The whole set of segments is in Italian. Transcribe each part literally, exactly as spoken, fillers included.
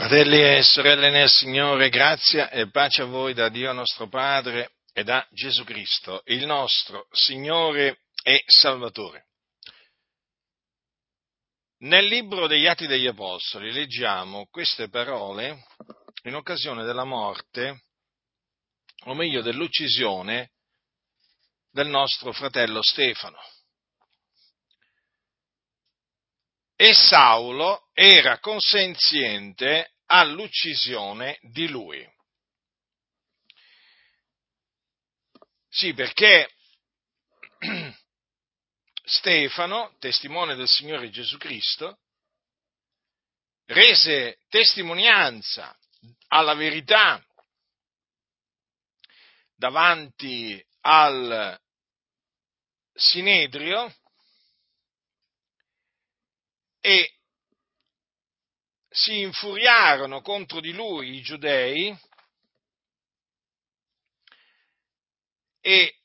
Fratelli e sorelle nel Signore, grazia e pace a voi da Dio nostro Padre e da Gesù Cristo, il nostro Signore e Salvatore. Nel libro degli Atti degli Apostoli leggiamo queste parole in occasione della morte, o meglio dell'uccisione, del nostro fratello Stefano. E Saulo era consenziente all'uccisione di lui. Sì, perché Stefano, testimone del Signore Gesù Cristo, rese testimonianza alla verità davanti al Sinedrio, e si infuriarono contro di lui i giudei e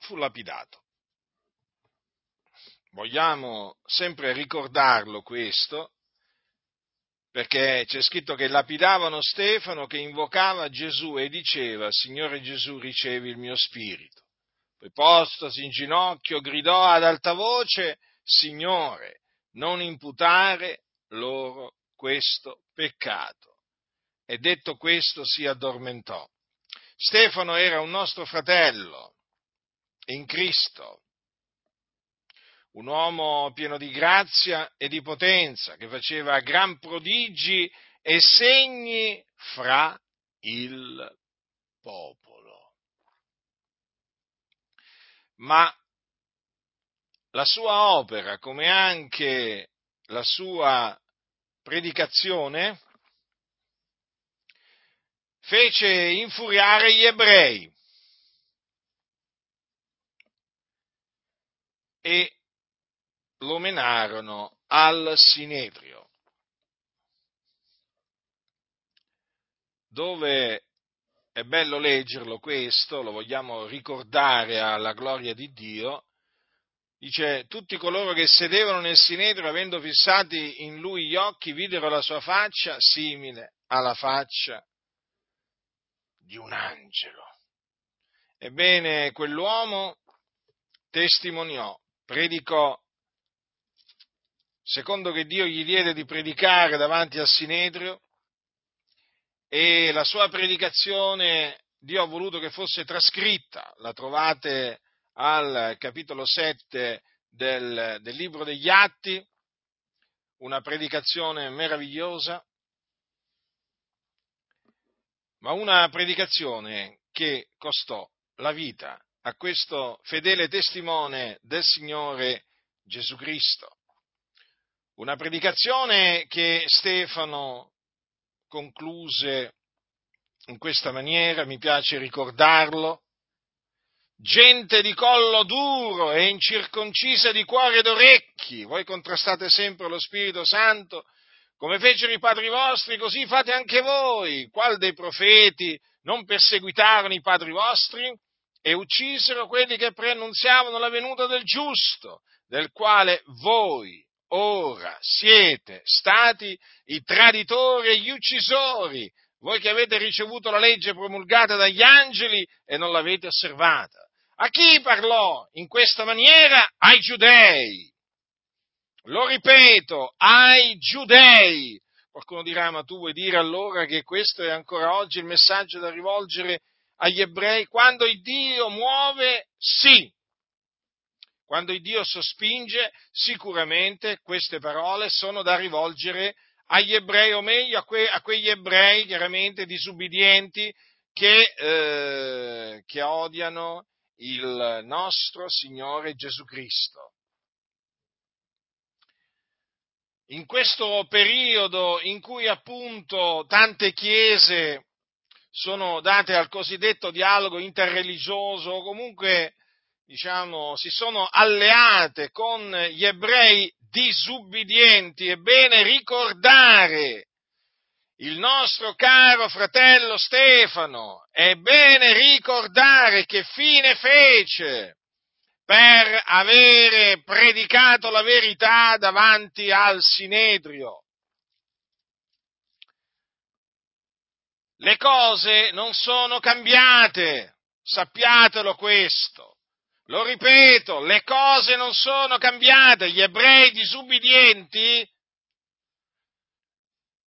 fu lapidato. Vogliamo sempre ricordarlo questo, perché c'è scritto che lapidavano Stefano che invocava Gesù e diceva: Signore Gesù, ricevi il mio spirito. Poi postosi in ginocchio gridò ad alta voce: Signore, non imputare loro questo peccato. E detto questo si addormentò. Stefano era un nostro fratello in Cristo, un uomo pieno di grazia e di potenza, che faceva gran prodigi e segni fra il popolo. Ma la sua opera, come anche la sua predicazione, fece infuriare gli ebrei e lo menarono al Sinedrio, dove è bello leggerlo questo, lo vogliamo ricordare alla gloria di Dio. Dice: tutti coloro che sedevano nel Sinedrio, avendo fissati in lui gli occhi, videro la sua faccia simile alla faccia di un angelo. Ebbene, quell'uomo testimoniò, predicò, secondo che Dio gli diede di predicare davanti al Sinedrio, e la sua predicazione Dio ha voluto che fosse trascritta. La trovate al capitolo sette del, del libro degli Atti, una predicazione meravigliosa, ma una predicazione che costò la vita a questo fedele testimone del Signore Gesù Cristo. Una predicazione che Stefano concluse in questa maniera, mi piace ricordarlo: gente di collo duro e incirconcisa di cuore ed orecchi, voi contrastate sempre lo Spirito Santo, come fecero i padri vostri, così fate anche voi. Qual dei profeti non perseguitarono i padri vostri e uccisero quelli che preannunziavano la venuta del giusto, del quale voi ora siete stati i traditori e gli uccisori, voi che avete ricevuto la legge promulgata dagli angeli e non l'avete osservata. A chi parlò in questa maniera? Ai giudei. Lo ripeto, ai giudei. Qualcuno dirà: ma tu vuoi dire allora che questo è ancora oggi il messaggio da rivolgere agli ebrei? Quando il Dio muove, sì. Quando il Dio sospinge, sicuramente queste parole sono da rivolgere agli ebrei, o meglio a, que- a quegli ebrei chiaramente disubbidienti che, eh, che odiano il nostro Signore Gesù Cristo. In questo periodo in cui appunto tante chiese sono date al cosiddetto dialogo interreligioso, o comunque diciamo si sono alleate con gli ebrei disubbidienti, è bene ricordare il nostro caro fratello Stefano, è bene ricordare che fine fece per avere predicato la verità davanti al Sinedrio. Le cose non sono cambiate, sappiatelo questo. Lo ripeto, le cose non sono cambiate. Gli ebrei disubbidienti,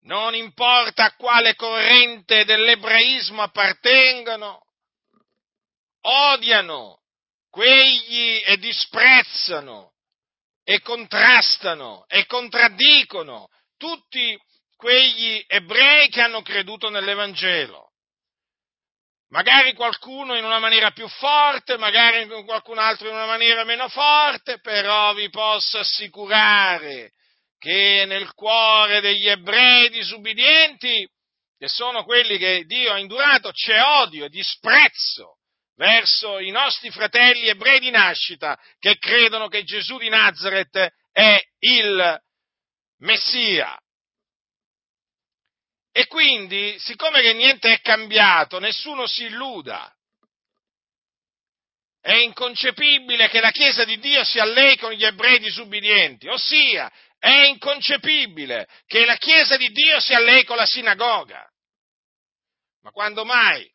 non importa a quale corrente dell'ebraismo appartengano, odiano quegli e disprezzano e contrastano e contraddicono tutti quegli ebrei che hanno creduto nell'Evangelo. Magari qualcuno in una maniera più forte, magari qualcun altro in una maniera meno forte, però vi posso assicurare che nel cuore degli ebrei disubbidienti, che sono quelli che Dio ha indurato, c'è odio e disprezzo verso i nostri fratelli ebrei di nascita che credono che Gesù di Nazaret è il Messia. E quindi, siccome che niente è cambiato, nessuno si illuda. È inconcepibile che la Chiesa di Dio si allei con gli ebrei disubbidienti, ossia è inconcepibile che la Chiesa di Dio si allei con la sinagoga. Ma quando mai?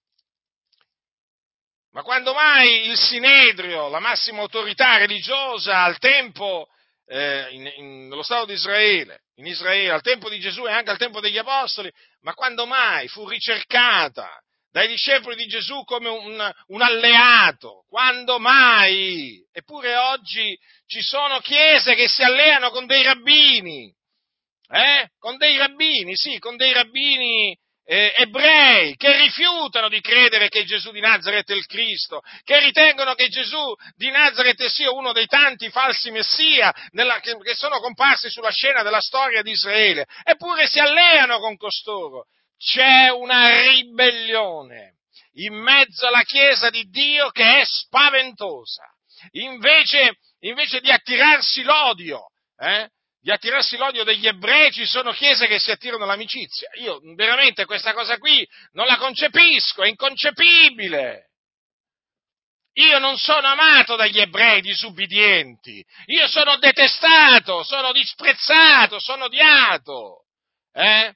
Ma quando mai il Sinedrio, la massima autorità religiosa al tempo eh, in, in, nello Stato di Israele, in Israele, al tempo di Gesù e anche al tempo degli Apostoli, ma quando mai fu ricercata dai discepoli di Gesù come un, un alleato? Quando mai? Eppure oggi ci sono chiese che si alleano con dei rabbini, eh? Con dei rabbini, sì, con dei rabbini eh, ebrei che rifiutano di credere che Gesù di Nazaret è il Cristo, che ritengono che Gesù di Nazaret sia uno dei tanti falsi messia nella, che, che sono comparsi sulla scena della storia di Israele, eppure si alleano con costoro. C'è una ribellione in mezzo alla Chiesa di Dio che è spaventosa. Invece, invece di attirarsi l'odio, eh, di attirarsi l'odio degli ebrei, ci sono chiese che si attirano l'amicizia. Io veramente questa cosa qui non la concepisco, è inconcepibile. Io non sono amato dagli ebrei disubbidienti, io sono detestato, sono disprezzato, sono odiato. Eh?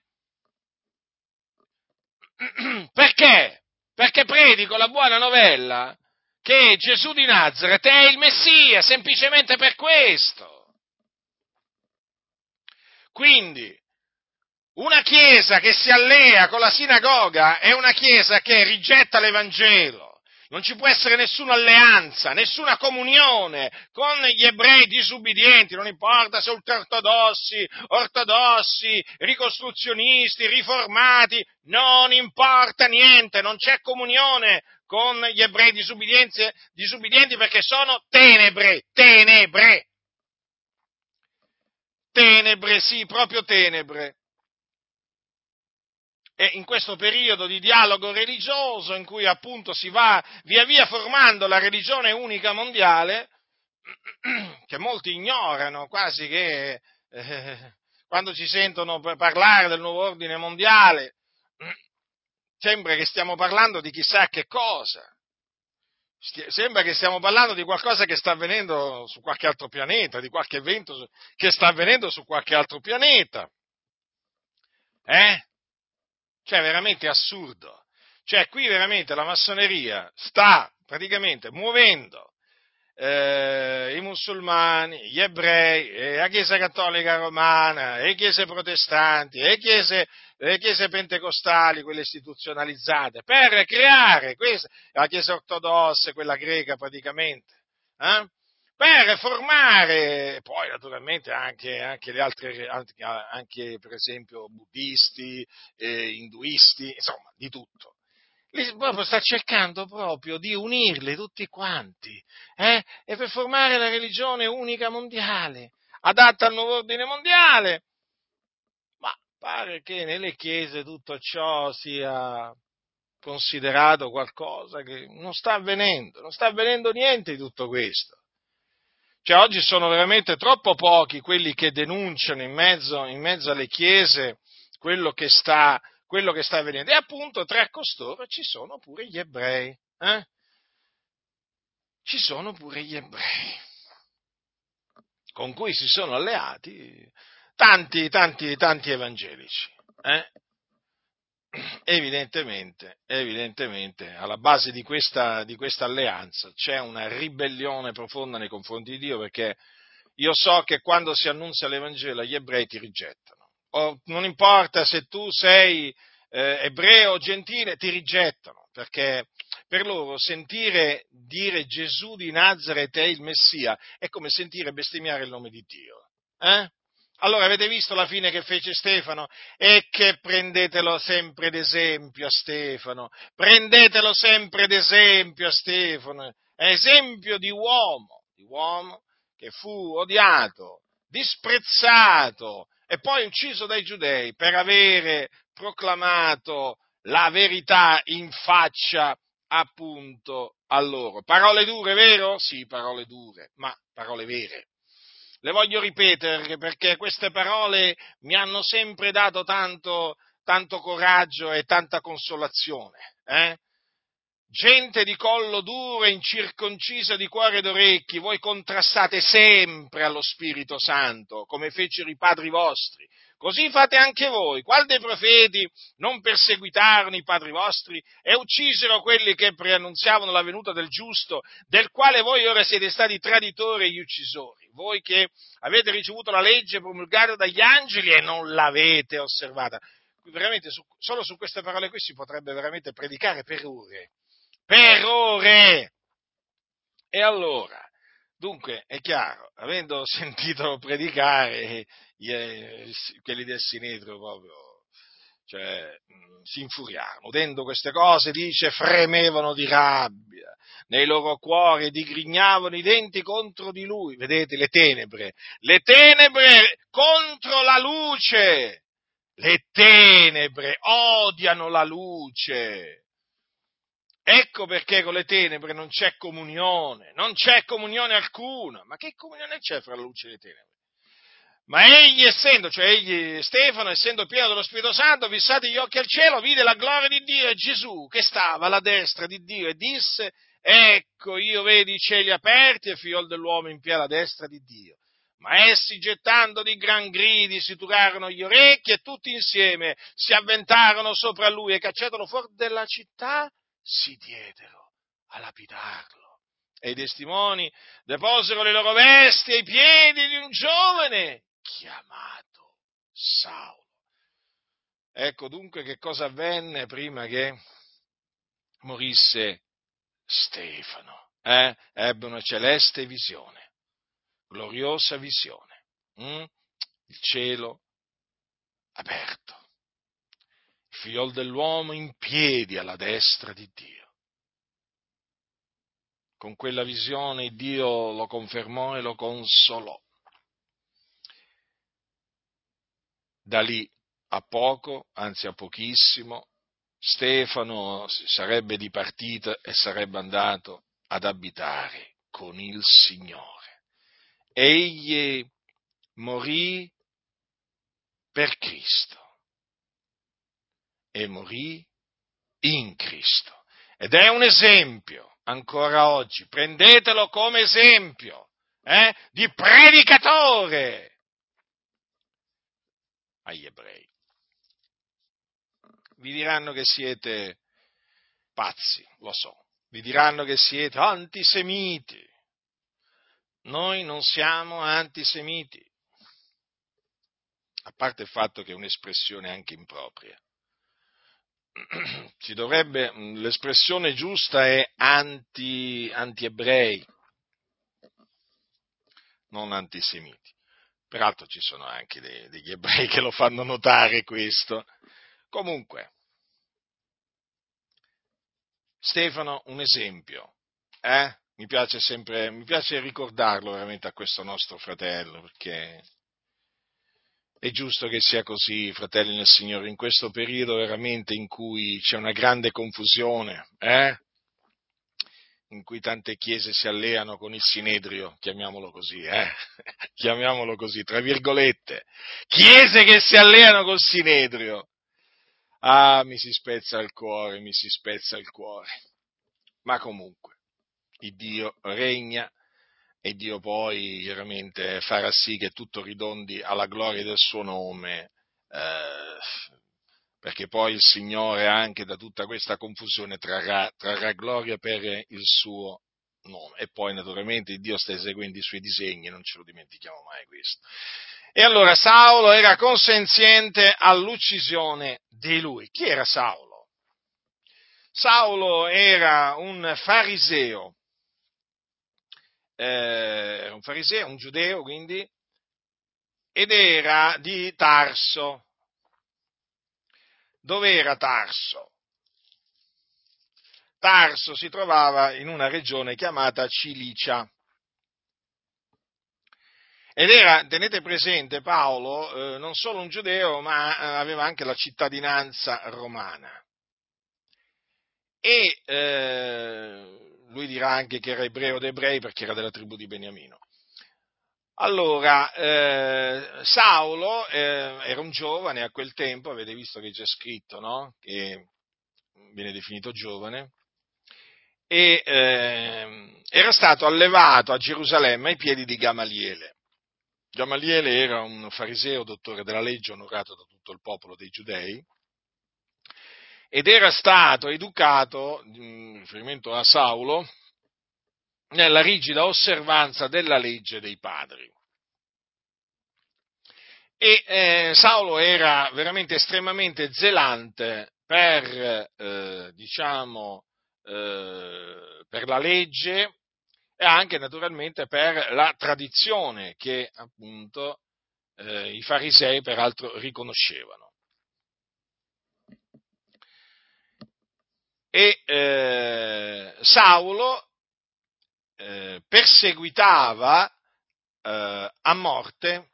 Perché? Perché predico la buona novella che Gesù di Nazaret è il Messia, semplicemente per questo. Quindi, una chiesa che si allea con la sinagoga è una chiesa che rigetta l'Evangelo. Non ci può essere nessuna alleanza, nessuna comunione con gli ebrei disubbidienti, non importa se ultraortodossi, ortodossi, ricostruzionisti, riformati, non importa niente, non c'è comunione con gli ebrei disubbidienti, disubbidienti perché sono tenebre, tenebre, tenebre, sì, proprio tenebre. E in questo periodo di dialogo religioso in cui appunto si va via via formando la religione unica mondiale, che molti ignorano quasi che eh, quando ci sentono parlare del nuovo ordine mondiale sembra che stiamo parlando di chissà che cosa, sembra che stiamo parlando di qualcosa che sta avvenendo su qualche altro pianeta, di qualche evento che sta avvenendo su qualche altro pianeta. Eh? Cioè, veramente assurdo. Cioè, qui veramente la massoneria sta praticamente muovendo eh, i musulmani, gli ebrei, eh, la Chiesa Cattolica Romana, le Chiese protestanti, le chiese, le chiese pentecostali, quelle istituzionalizzate, per creare questa, la Chiesa ortodossa, quella greca praticamente, eh? Per formare poi naturalmente anche, anche le altre, anche per esempio buddisti, eh, induisti, insomma di tutto. Lì proprio sta cercando proprio di unirle tutti quanti, eh? E per formare la religione unica mondiale, adatta al nuovo ordine mondiale. Ma pare che nelle chiese tutto ciò sia considerato qualcosa che non sta avvenendo, non sta avvenendo niente di tutto questo. Cioè, oggi sono veramente troppo pochi quelli che denunciano in mezzo, in mezzo alle chiese quello che sta, quello che sta avvenendo. E appunto tra costoro ci sono pure gli ebrei. Eh? Ci sono pure gli ebrei, con cui si sono alleati tanti, tanti, tanti evangelici. Eh? evidentemente, evidentemente alla base di questa, di questa alleanza c'è una ribellione profonda nei confronti di Dio, perché io so che quando si annuncia l'Evangelo gli ebrei ti rigettano, o non importa se tu sei eh, ebreo o gentile, ti rigettano, perché per loro sentire dire Gesù di Nazaret è il Messia è come sentire bestemmiare il nome di Dio. Eh? Allora avete visto la fine che fece Stefano? E che prendetelo sempre d'esempio a Stefano, prendetelo sempre d'esempio a Stefano, è esempio di uomo, di uomo che fu odiato, disprezzato e poi ucciso dai giudei per avere proclamato la verità in faccia appunto a loro. Parole dure, vero? Sì, parole dure, ma parole vere. Le voglio ripetere perché queste parole mi hanno sempre dato tanto, tanto coraggio e tanta consolazione. Eh? Gente di collo duro e incirconcisa di cuore ed orecchi, voi contrastate sempre allo Spirito Santo, come fecero i padri vostri. Così fate anche voi. Qual dei profeti non perseguitarono i padri vostri e uccisero quelli che preannunziavano la venuta del giusto, del quale voi ora siete stati traditori e gli uccisori? Voi che avete ricevuto la legge promulgata dagli angeli e non l'avete osservata. Veramente, su, solo su queste parole qui si potrebbe veramente predicare per ore. Per ore! E allora... Dunque, è chiaro, avendo sentito predicare, eh, quelli del Sinedrio proprio, cioè, mh, si infuriarono. Udendo queste cose, dice, fremevano di rabbia, nei loro cuori digrignavano i denti contro di lui. Vedete, le tenebre, le tenebre contro la luce, le tenebre odiano la luce. Ecco perché con le tenebre non c'è comunione, non c'è comunione alcuna. Ma che comunione c'è fra la luce e le tenebre? Ma egli essendo, cioè egli Stefano, essendo pieno dello Spirito Santo, fissati gli occhi al cielo, vide la gloria di Dio e Gesù che stava alla destra di Dio e disse, ecco io vedo i cieli aperti e figlio dell'uomo in piedi alla destra di Dio. Ma essi gettando di gran gridi si turarono gli orecchi e tutti insieme si avventarono sopra lui e cacciatolo fuori della città, si diedero a lapidarlo e i testimoni deposero le loro vesti ai piedi di un giovane chiamato Saulo. Ecco dunque che cosa avvenne prima che morisse Stefano. Eh? Ebbe una celeste visione, gloriosa visione, mm? il cielo aperto. Figlio dell'uomo in piedi alla destra di Dio. Con quella visione Dio lo confermò e lo consolò. Da lì a poco, anzi a pochissimo, Stefano sarebbe dipartito e sarebbe andato ad abitare con il Signore. Egli morì per Cristo. E morì in Cristo. Ed è un esempio, ancora oggi, prendetelo come esempio, eh, di predicatore agli ebrei. Vi diranno che siete pazzi, lo so, vi diranno che siete antisemiti. Noi non siamo antisemiti, a parte il fatto che è un'espressione anche impropria. Si dovrebbe, l'espressione giusta è anti, anti-ebrei, non antisemiti. Peraltro ci sono anche dei, degli ebrei che lo fanno notare questo. Comunque, Stefano, un esempio, eh? Mi piace sempre, mi piace ricordarlo veramente a questo nostro fratello, perché... È giusto che sia così, fratelli nel Signore, in questo periodo veramente in cui c'è una grande confusione, eh? In cui tante chiese si alleano con il Sinedrio, chiamiamolo così, eh? chiamiamolo così, tra virgolette, chiese che si alleano col Sinedrio. Ah, mi si spezza il cuore, mi si spezza il cuore. Ma comunque, il Dio regna. E Dio poi chiaramente farà sì che tutto ridondi alla gloria del suo nome, eh, perché poi il Signore anche da tutta questa confusione trarrà, trarrà gloria per il suo nome. E poi naturalmente Dio sta eseguendo i suoi disegni, non ce lo dimentichiamo mai questo. E allora Saulo era consenziente all'uccisione di lui. Chi era Saulo? Saulo era un fariseo, eh, un fariseo, un giudeo quindi, ed era di Tarso. Dove era Tarso? Tarso si trovava in una regione chiamata Cilicia. Ed era, tenete presente, Paolo, eh, non solo un giudeo, ma eh, aveva anche la cittadinanza romana. E eh, lui dirà anche che era ebreo d'ebrei perché era della tribù di Beniamino. Allora, eh, Saulo eh, era un giovane a quel tempo, avete visto che c'è scritto, no? Che viene definito giovane. E eh, era stato allevato a Gerusalemme ai piedi di Gamaliele. Gamaliele era un fariseo, dottore della legge, onorato da tutto il popolo dei giudei, ed era stato educato, in riferimento a Saulo, nella rigida osservanza della legge dei padri. E eh, Saulo era veramente estremamente zelante per, eh, diciamo, eh, per la legge, e anche naturalmente per la tradizione che appunto eh, i farisei peraltro riconoscevano. E eh, Saulo eh, perseguitava eh, a morte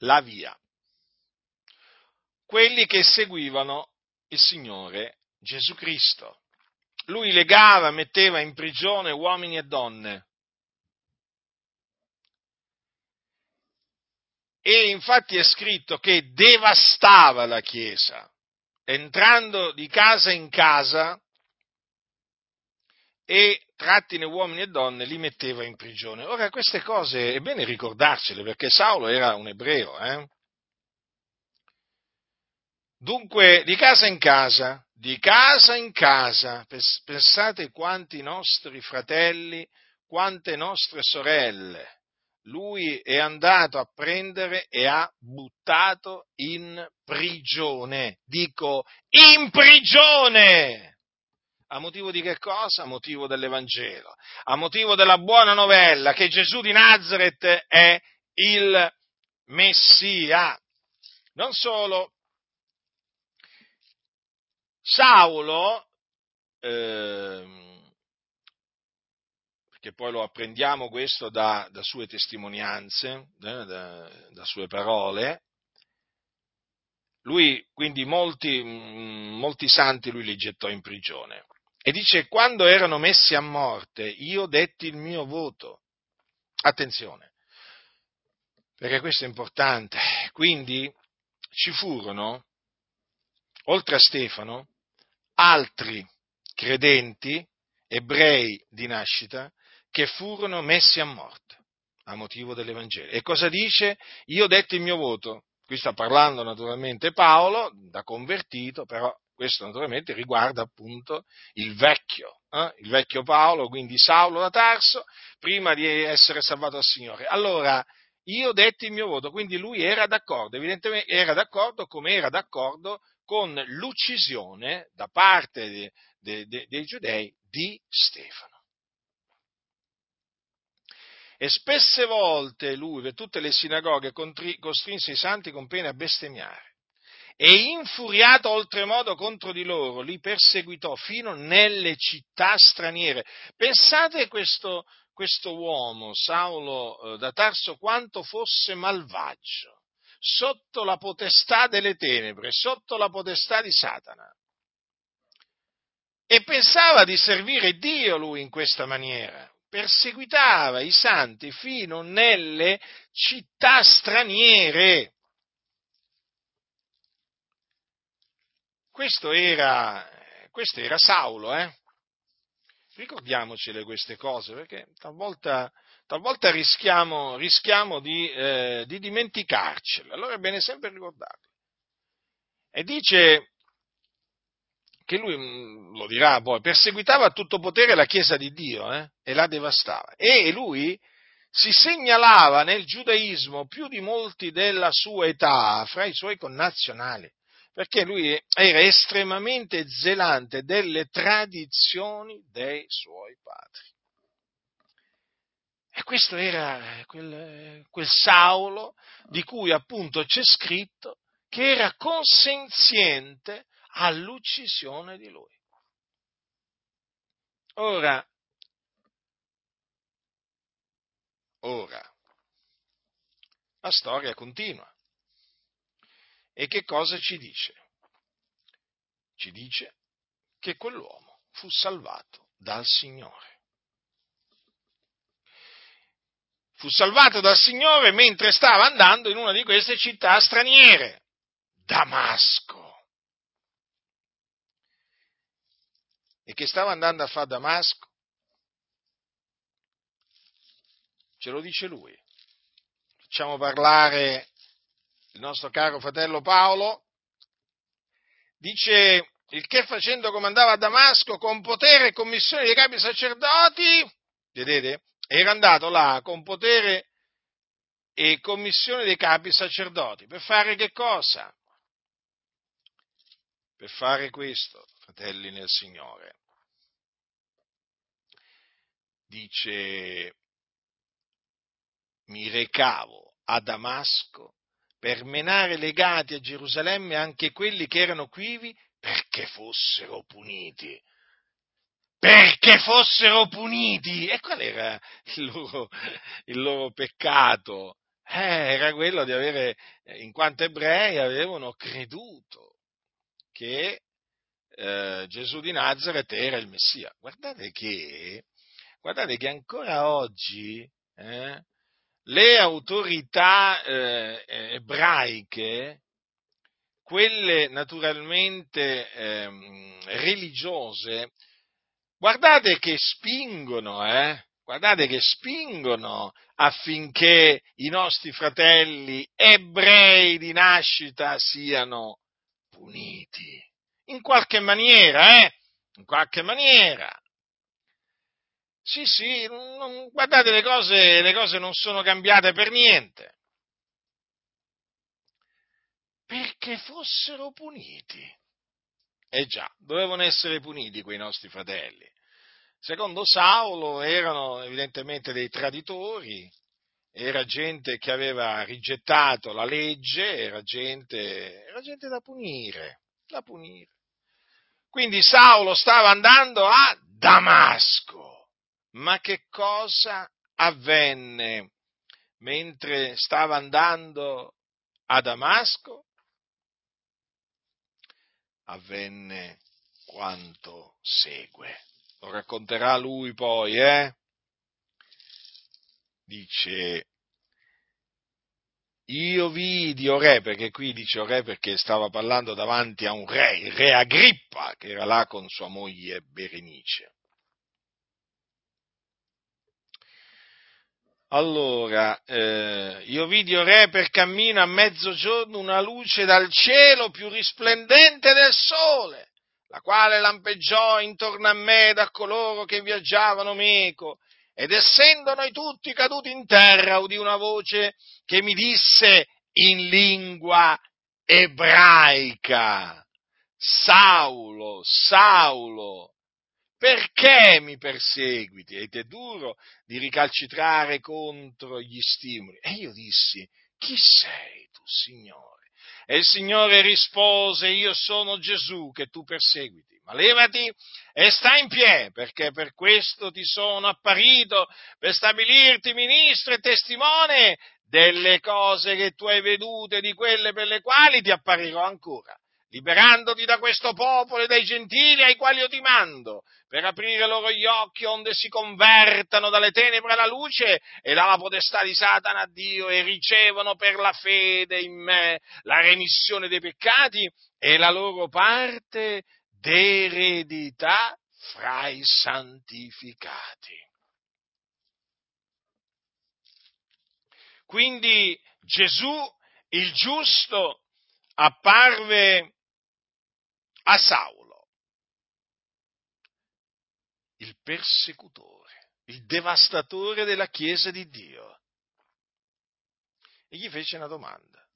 la via, quelli che seguivano il Signore Gesù Cristo. Lui legava, metteva in prigione uomini e donne. E infatti è scritto che devastava la chiesa, entrando di casa in casa, e trattine uomini e donne li metteva in prigione. Ora, queste cose è bene ricordarcele, perché Saulo era un ebreo, eh? Dunque, di casa in casa, di casa in casa, pensate quanti nostri fratelli, quante nostre sorelle, lui è andato a prendere e ha buttato in prigione, dico in prigione, a motivo di che cosa? A motivo dell'Evangelo, a motivo della buona novella che Gesù di Nazaret è il Messia. Non solo, Saulo, eh, perché poi lo apprendiamo questo da, da sue testimonianze, eh, da, da sue parole, lui quindi molti, molti santi lui li gettò in prigione, e dice: quando erano messi a morte io detti il mio voto. Attenzione, perché questo è importante. Quindi ci furono, oltre a Stefano, altri credenti ebrei di nascita che furono messi a morte a motivo dell'Evangelo. E cosa dice? Io detti il mio voto. Qui sta parlando naturalmente Paolo, da convertito, però questo naturalmente riguarda appunto il vecchio, eh? il vecchio Paolo, quindi Saulo da Tarso, prima di essere salvato al Signore. Allora, io detti il mio voto, quindi lui era d'accordo, evidentemente era d'accordo, come era d'accordo con l'uccisione da parte de, de, de, dei giudei di Stefano. E spesse volte lui, per tutte le sinagoghe, contri, costrinse i santi con pena a bestemmiare, e infuriato oltremodo contro di loro, li perseguitò fino nelle città straniere. Pensate questo, questo uomo, Saulo eh, da Tarso, quanto fosse malvagio, sotto la potestà delle tenebre, sotto la potestà di Satana. E pensava di servire Dio lui in questa maniera. Perseguitava i santi fino nelle città straniere. Questo era, questo era Saulo, eh? Ricordiamocele queste cose, perché talvolta Talvolta rischiamo, rischiamo di, eh, di dimenticarcela, allora è bene sempre ricordarlo. E dice che lui, lo dirà poi, perseguitava a tutto potere la Chiesa di Dio eh, e la devastava. E lui si segnalava nel giudaismo più di molti della sua età fra i suoi connazionali, perché lui era estremamente zelante delle tradizioni dei suoi padri. E questo era quel, quel Saulo di cui appunto c'è scritto che era consenziente all'uccisione di lui. Ora, ora, la storia continua. E che cosa ci dice? Ci dice che quell'uomo fu salvato dal Signore. Fu salvato dal Signore mentre stava andando in una di queste città straniere, Damasco. E che stava andando a fare Damasco? Ce lo dice lui. Facciamo parlare il nostro caro fratello Paolo. Dice, il che facendo comandava a Damasco con potere e commissione dei capi sacerdoti, vedete? Era andato là con potere e commissione dei capi sacerdoti. Per fare che cosa? Per fare questo, fratelli nel Signore. Dice, mi recavo a Damasco per menare legati a Gerusalemme anche quelli che erano quivi perché fossero puniti. Perché fossero puniti. E qual era il loro, il loro peccato? Eh, era quello di avere, in quanto ebrei, avevano creduto che eh, Gesù di Nazaret era il Messia. Guardate che, guardate che ancora oggi eh, le autorità eh, ebraiche, quelle naturalmente eh, religiose, guardate che spingono, eh? Guardate che spingono affinché i nostri fratelli ebrei di nascita siano puniti. In qualche maniera, eh? In qualche maniera. Sì, sì, non, guardate le cose, le cose non sono cambiate per niente. Perché fossero puniti. Eh già, dovevano essere puniti quei nostri fratelli. Secondo Saulo erano evidentemente dei traditori, era gente che aveva rigettato la legge, era gente, era gente da punire, da punire. Quindi Saulo stava andando a Damasco. Ma che cosa avvenne mentre stava andando a Damasco? Avvenne quanto segue. Lo racconterà lui poi, eh? Dice, io vidi, o re, perché qui dice o re perché stava parlando davanti a un re, il re Agrippa, che era là con sua moglie Berenice. Allora, eh, io vidi, o re, per cammino a mezzogiorno una luce dal cielo più risplendente del sole, la quale lampeggiò intorno a me da coloro che viaggiavano meco, ed essendo noi tutti caduti in terra, udì una voce che mi disse in lingua ebraica, Saulo, Saulo, perché mi perseguiti? Ed è duro di ricalcitrare contro gli stimoli. E io dissi, chi sei tu, Signore? E il Signore rispose, io sono Gesù che tu perseguiti, ma levati e sta in piedi, perché per questo ti sono apparito, per stabilirti ministro e testimone delle cose che tu hai vedute, di quelle per le quali ti apparirò ancora, liberandoti da questo popolo e dai gentili ai quali io ti mando, per aprire loro gli occhi onde si convertano dalle tenebre alla luce e dalla potestà di Satana a Dio, e ricevono per la fede in me la remissione dei peccati e la loro parte d'eredità fra i santificati. Quindi Gesù, il giusto, apparve a Saulo, il persecutore, il devastatore della Chiesa di Dio, e gli fece una domanda,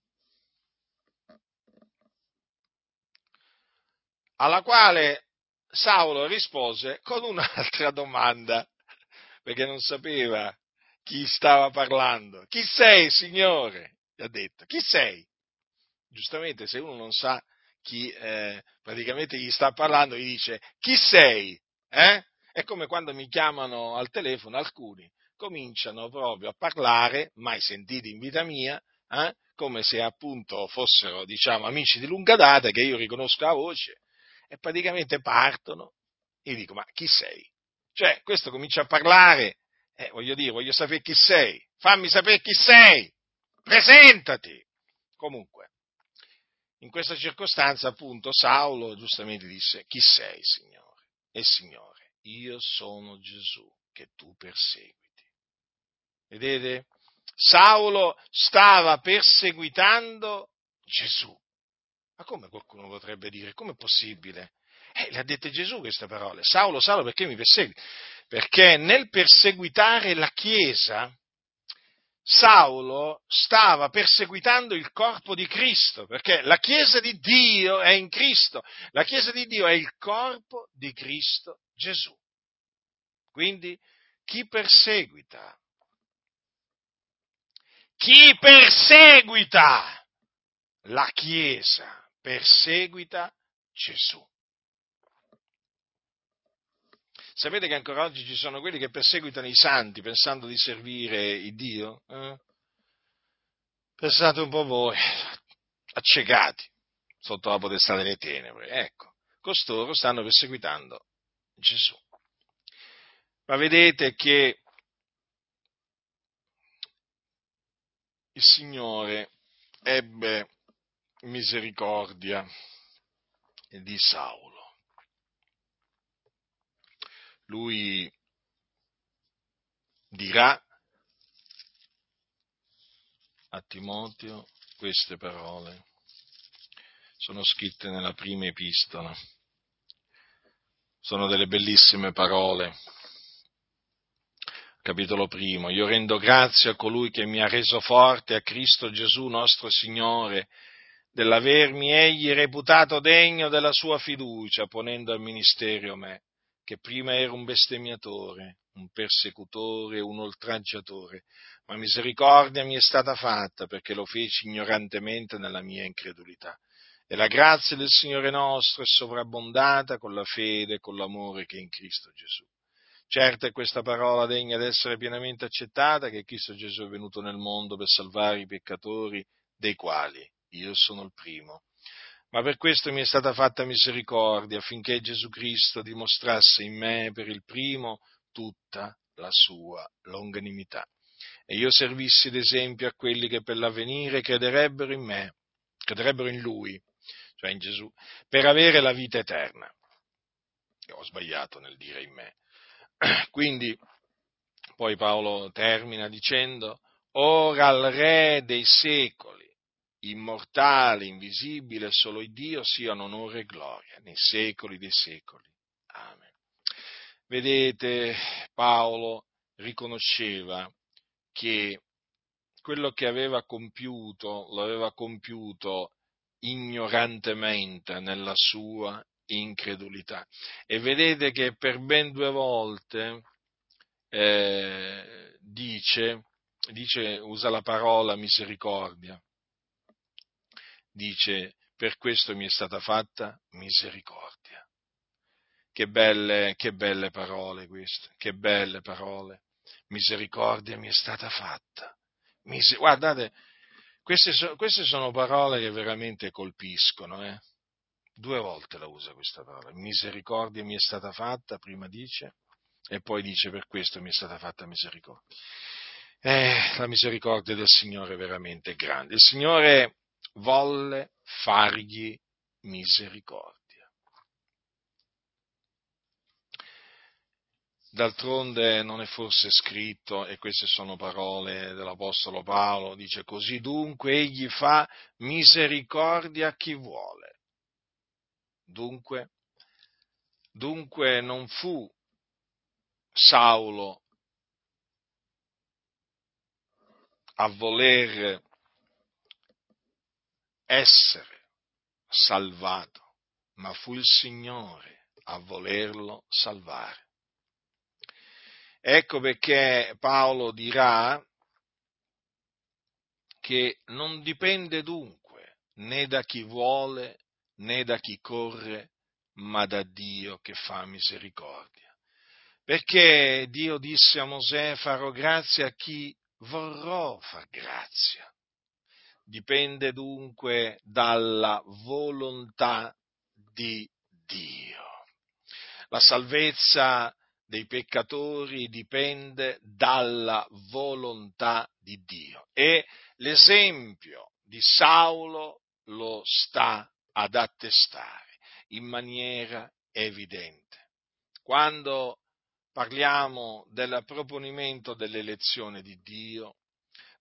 alla quale Saulo rispose con un'altra domanda, perché non sapeva chi stava parlando. Chi sei, Signore? Gli ha detto, chi sei? Giustamente, se uno non sa chi eh, praticamente gli sta parlando, gli dice, chi sei? Eh? È come quando mi chiamano al telefono alcuni, cominciano proprio a parlare, mai sentiti in vita mia, eh? Come se appunto fossero, diciamo, amici di lunga data, che io riconosco la voce, e praticamente partono, e dico, ma chi sei? Cioè, questo comincia a parlare, eh, voglio dire, voglio sapere chi sei, fammi sapere chi sei, presentati! Comunque, in questa circostanza, appunto, Saulo giustamente disse, chi sei, Signore? E Signore, io sono Gesù, che tu perseguiti. Vedete? Saulo stava perseguitando Gesù. Ma come qualcuno potrebbe dire? Com'è possibile? Eh, le ha dette Gesù queste parole. Saulo, Saulo, perché mi persegui? Perché nel perseguitare la Chiesa, Saulo stava perseguitando il corpo di Cristo, perché la Chiesa di Dio è in Cristo. La Chiesa di Dio è il corpo di Cristo Gesù. Quindi, chi perseguita? Chi perseguita la Chiesa? Perseguita Gesù. Sapete che ancora oggi ci sono quelli che perseguitano i santi pensando di servire il Dio? Eh? Pensate un po' voi, accecati sotto la potestà delle tenebre. Ecco, costoro stanno perseguitando Gesù. Ma vedete che il Signore ebbe misericordia di Saulo. Lui dirà a Timoteo queste parole, sono scritte nella prima epistola, sono delle bellissime parole. Capitolo primo, io rendo grazie a colui che mi ha reso forte, a Cristo Gesù nostro Signore, dell'avermi egli reputato degno della sua fiducia, ponendo al ministero me, che prima era un bestemmiatore, un persecutore, un oltraggiatore, ma misericordia mi è stata fatta, perché lo feci ignorantemente nella mia incredulità. E la grazia del Signore nostro è sovrabbondata con la fede e con l'amore che è in Cristo Gesù. Certa è questa parola degna d'essere pienamente accettata, che Cristo Gesù è venuto nel mondo per salvare i peccatori, dei quali io sono il primo. Ma per questo mi è stata fatta misericordia, affinché Gesù Cristo dimostrasse in me per il primo tutta la sua longanimità. E io servissi d'esempio a quelli che per l'avvenire crederebbero in me, crederebbero in Lui, cioè in Gesù, per avere la vita eterna. Io ho sbagliato nel dire in me. Quindi, poi Paolo termina dicendo, ora al Re dei secoli, immortale, invisibile, solo Dio, siano onore e gloria nei secoli dei secoli. Amen. Vedete, Paolo riconosceva che quello che aveva compiuto, lo aveva compiuto ignorantemente nella sua incredulità. E vedete che per ben due volte eh, dice, dice, usa la parola misericordia. Dice, per questo mi è stata fatta misericordia. Che belle, che belle parole queste, che belle parole. Misericordia mi è stata fatta. Miser- Guardate, queste, so- queste sono parole che veramente colpiscono. Eh? Due volte la usa questa parola. Misericordia mi è stata fatta, prima dice, e poi dice, per questo mi è stata fatta misericordia. Eh, la misericordia del Signore è veramente grande. Il Signore volle fargli misericordia. D'altronde non è forse scritto, e queste sono parole dell'Apostolo Paolo, dice, così dunque egli fa misericordia a chi vuole, Dunque, dunque non fu Saulo a voler essere salvato, ma fu il Signore a volerlo salvare. Ecco perché Paolo dirà che non dipende dunque né da chi vuole né da chi corre, ma da Dio che fa misericordia. Perché Dio disse a Mosè: farò grazia a chi vorrò far grazia. Dipende dunque dalla volontà di Dio. La salvezza dei peccatori dipende dalla volontà di Dio, e l'esempio di Saulo lo sta ad attestare in maniera evidente. Quando parliamo del proponimento dell'elezione di Dio,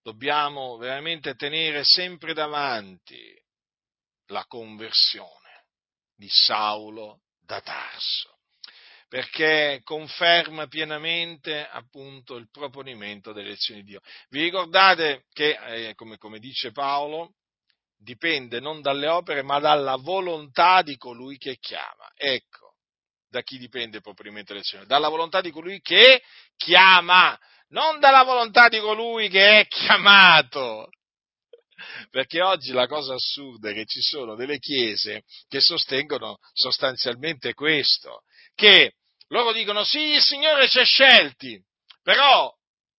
dobbiamo veramente tenere sempre davanti la conversione di Saulo da Tarso, perché conferma pienamente appunto il proponimento dell'elezione di Dio. Vi ricordate che, eh, come, come dice Paolo, dipende non dalle opere ma dalla volontà di colui che chiama. Ecco, da chi dipende il proponimento dell'elezione? Dalla volontà di colui che chiama, non dalla volontà di colui che è chiamato. Perché oggi la cosa assurda è che ci sono delle chiese che sostengono sostanzialmente questo, che loro dicono: sì, il Signore ci ha scelti, però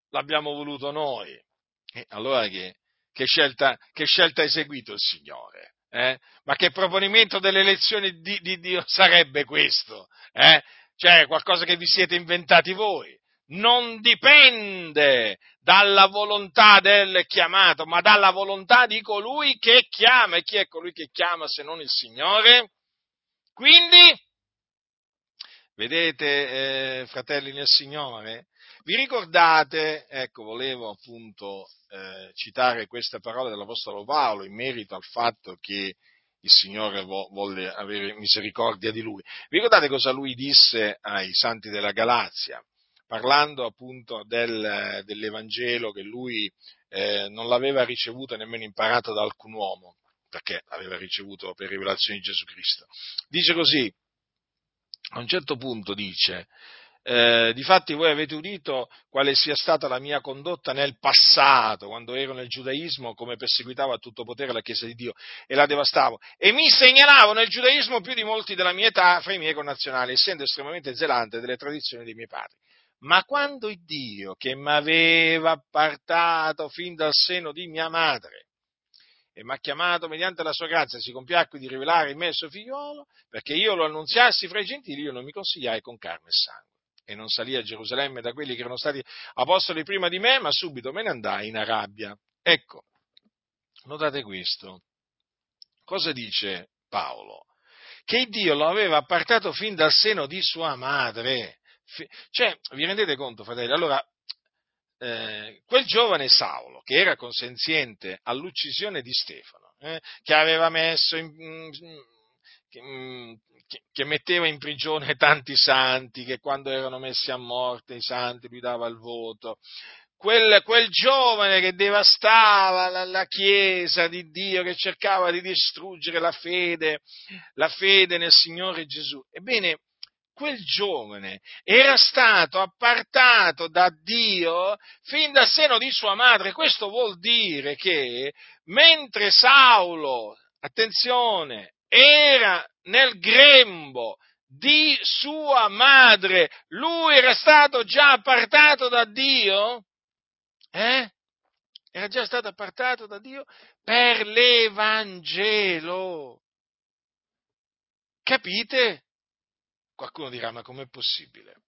l'abbiamo voluto noi. E allora che, che scelta che scelta ha eseguito il Signore? Eh? Ma che proponimento dell'elezione di, di Dio sarebbe questo? Eh? Cioè, qualcosa che vi siete inventati voi. Non dipende dalla volontà del chiamato, ma dalla volontà di colui che chiama. E chi è colui che chiama se non il Signore? Quindi, vedete, eh, fratelli nel Signore, vi ricordate, ecco, volevo appunto eh, citare questa parola dell'Apostolo Paolo in merito al fatto che il Signore vo- volle avere misericordia di lui. Vi ricordate cosa lui disse ai santi della Galazia? Parlando appunto del, dell'Evangelo che lui eh, non l'aveva ricevuto nemmeno imparato da alcun uomo, perché l'aveva ricevuto per rivelazione di Gesù Cristo. Dice così, a un certo punto dice, eh, difatti voi avete udito quale sia stata la mia condotta nel passato, quando ero nel giudaismo, come perseguitavo a tutto potere la Chiesa di Dio e la devastavo, e mi segnalavo nel giudaismo più di molti della mia età fra i miei connazionali, essendo estremamente zelante delle tradizioni dei miei padri. Ma quando il Dio, che mi aveva appartato fin dal seno di mia madre e mi ha chiamato mediante la sua grazia, si compiacque di rivelare in me il suo figliolo, perché io lo annunziassi fra i gentili, io non mi consigliai con carne e sangue. E non salì a Gerusalemme da quelli che erano stati apostoli prima di me, ma subito me ne andai in Arabia. Ecco, notate questo. Cosa dice Paolo? Che Dio lo aveva appartato fin dal seno di sua madre. Cioè, vi rendete conto, fratelli? Allora, eh, quel giovane Saulo, che era consenziente all'uccisione di Stefano, eh, che aveva messo in, mm, che, mm, che, che metteva in prigione tanti santi, che quando erano messi a morte i santi lui dava il voto, quel, quel giovane che devastava la, la Chiesa di Dio, che cercava di distruggere la fede, la fede nel Signore Gesù, ebbene, quel giovane era stato appartato da Dio fin dal seno di sua madre. Questo vuol dire che mentre Saulo, attenzione, era nel grembo di sua madre, lui era stato già appartato da Dio, eh? Era già stato appartato da Dio per l'Evangelo. Capite? Qualcuno dirà: ma com'è possibile?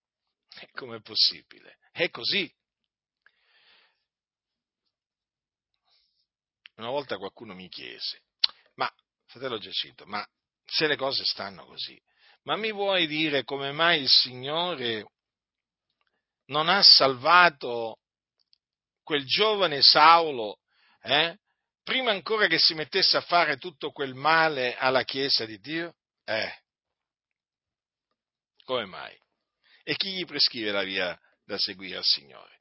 Com'è possibile? È così. Una volta qualcuno mi chiese: ma, fratello Giacinto, ma se le cose stanno così, ma mi vuoi dire come mai il Signore non ha salvato quel giovane Saulo, eh, prima ancora che si mettesse a fare tutto quel male alla Chiesa di Dio? Eh, Come mai? E chi gli prescrive la via da seguire al Signore?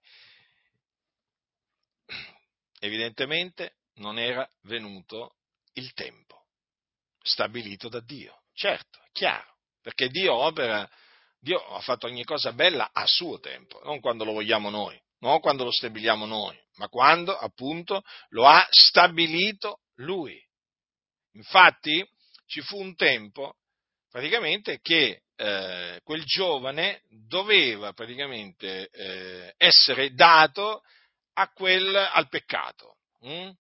Evidentemente non era venuto il tempo stabilito da Dio, certo, chiaro, perché Dio opera, Dio ha fatto ogni cosa bella a suo tempo, non quando lo vogliamo noi, non quando lo stabiliamo noi, ma quando appunto lo ha stabilito Lui. Infatti ci fu un tempo praticamente che eh, quel giovane doveva praticamente eh, essere dato a quel, al peccato, mh?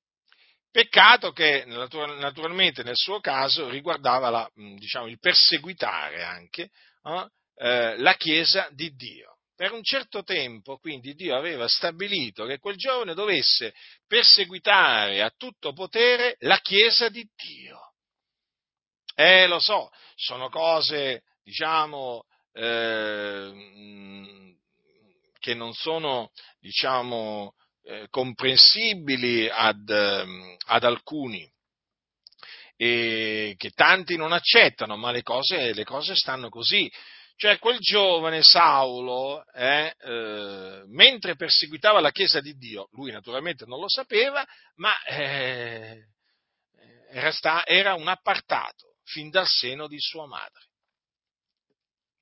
peccato che naturalmente nel suo caso riguardava la, diciamo, il perseguitare anche eh, eh, la Chiesa di Dio. Per un certo tempo, quindi, Dio aveva stabilito che quel giovane dovesse perseguitare a tutto potere la Chiesa di Dio. Eh, lo so, sono cose, diciamo, eh, che non sono, diciamo, eh, comprensibili ad, ad alcuni, e che tanti non accettano, ma le cose, le cose stanno così. Cioè quel giovane Saulo, eh, eh, mentre perseguitava la Chiesa di Dio, lui naturalmente non lo sapeva, ma eh, era, sta, era un appartato fin dal seno di sua madre.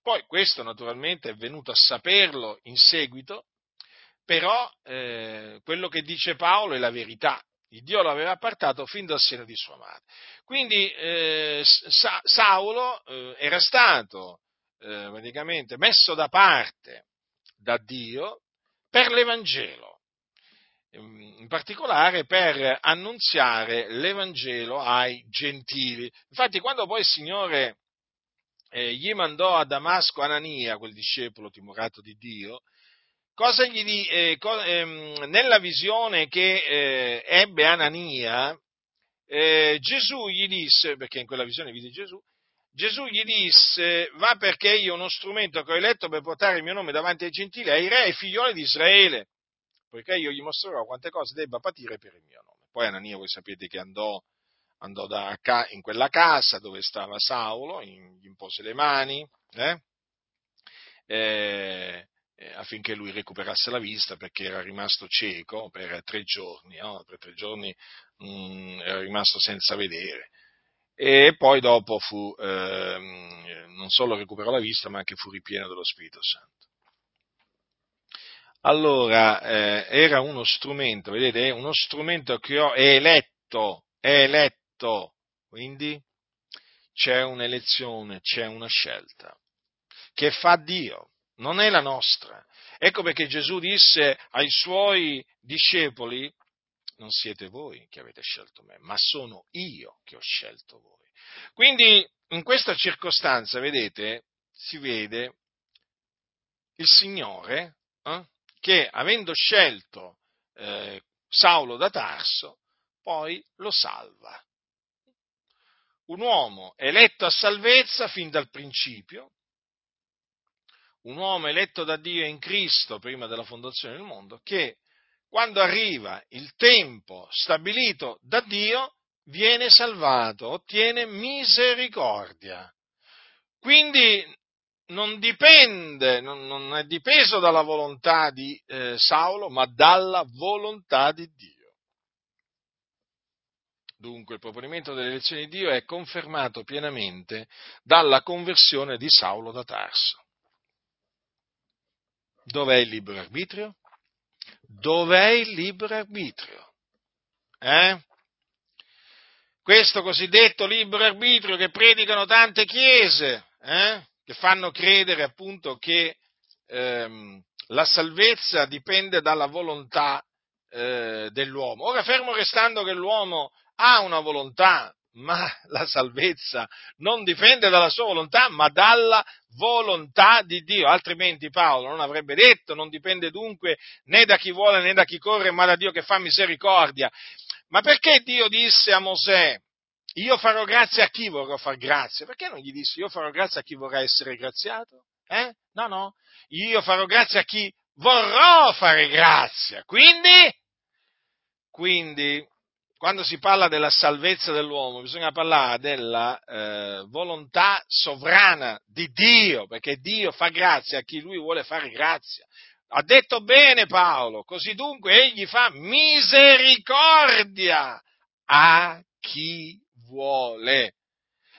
Poi questo naturalmente è venuto a saperlo in seguito, però eh, quello che dice Paolo è la verità. Il Dio lo aveva appartato fin dal seno di sua madre. Quindi eh, Sa- Saulo eh, era stato... Eh, praticamente messo da parte da Dio per l'Evangelo, in particolare per annunziare l'Evangelo ai gentili. Infatti, quando poi il Signore eh, gli mandò a Damasco Anania, quel discepolo timorato di Dio, cosa gli di, eh, co- ehm, nella visione che eh, ebbe Anania, eh, Gesù gli disse, perché in quella visione vide Gesù, Gesù gli disse: va, perché io uno strumento che ho eletto per portare il mio nome davanti ai gentili, ai re e ai figlioli di Israele, poiché io gli mostrerò quante cose debba patire per il mio nome. Poi Anania, voi sapete che andò, andò da, in quella casa dove stava Saulo, gli impose le mani, eh, eh, affinché lui recuperasse la vista, perché era rimasto cieco per tre giorni, no? per tre giorni mh, era rimasto senza vedere. E poi dopo fu, eh, non solo recuperò la vista, ma anche fu ripieno dello Spirito Santo. Allora, eh, era uno strumento, vedete, è uno strumento che ho è eletto, è eletto, quindi c'è un'elezione, c'è una scelta, che fa Dio, non è la nostra. Ecco perché Gesù disse ai suoi discepoli: non siete voi che avete scelto me, ma sono io che ho scelto voi. Quindi in questa circostanza, vedete, si vede il Signore eh, che, avendo scelto eh, Saulo da Tarso, poi lo salva. Un uomo eletto a salvezza fin dal principio, un uomo eletto da Dio in Cristo prima della fondazione del mondo, che quando arriva il tempo stabilito da Dio, viene salvato, ottiene misericordia. Quindi non dipende, non, non è dipeso dalla volontà di eh, Saulo, ma dalla volontà di Dio. Dunque il proponimento delle elezioni di Dio è confermato pienamente dalla conversione di Saulo da Tarso. Dov'è il libero arbitrio? Dov'è il libero arbitrio? Eh? Questo cosiddetto libero arbitrio che predicano tante chiese, eh? che fanno credere appunto che ehm, la salvezza dipende dalla volontà eh, dell'uomo. Ora, fermo restando che l'uomo ha una volontà, ma la salvezza non dipende dalla sua volontà, ma dalla volontà di Dio, altrimenti Paolo non avrebbe detto: non dipende dunque né da chi vuole né da chi corre, ma da Dio che fa misericordia. Ma perché Dio disse a Mosè: io farò grazia a chi vorrò far grazia? Perché non gli disse: io farò grazia a chi vorrà essere graziato? Eh? No, no, io farò grazia a chi vorrò fare grazia. Quindi, quindi quando si parla della salvezza dell'uomo, bisogna parlare della eh, volontà sovrana di Dio, perché Dio fa grazia a chi lui vuole fare grazia. Ha detto bene Paolo, così dunque egli fa misericordia a chi vuole.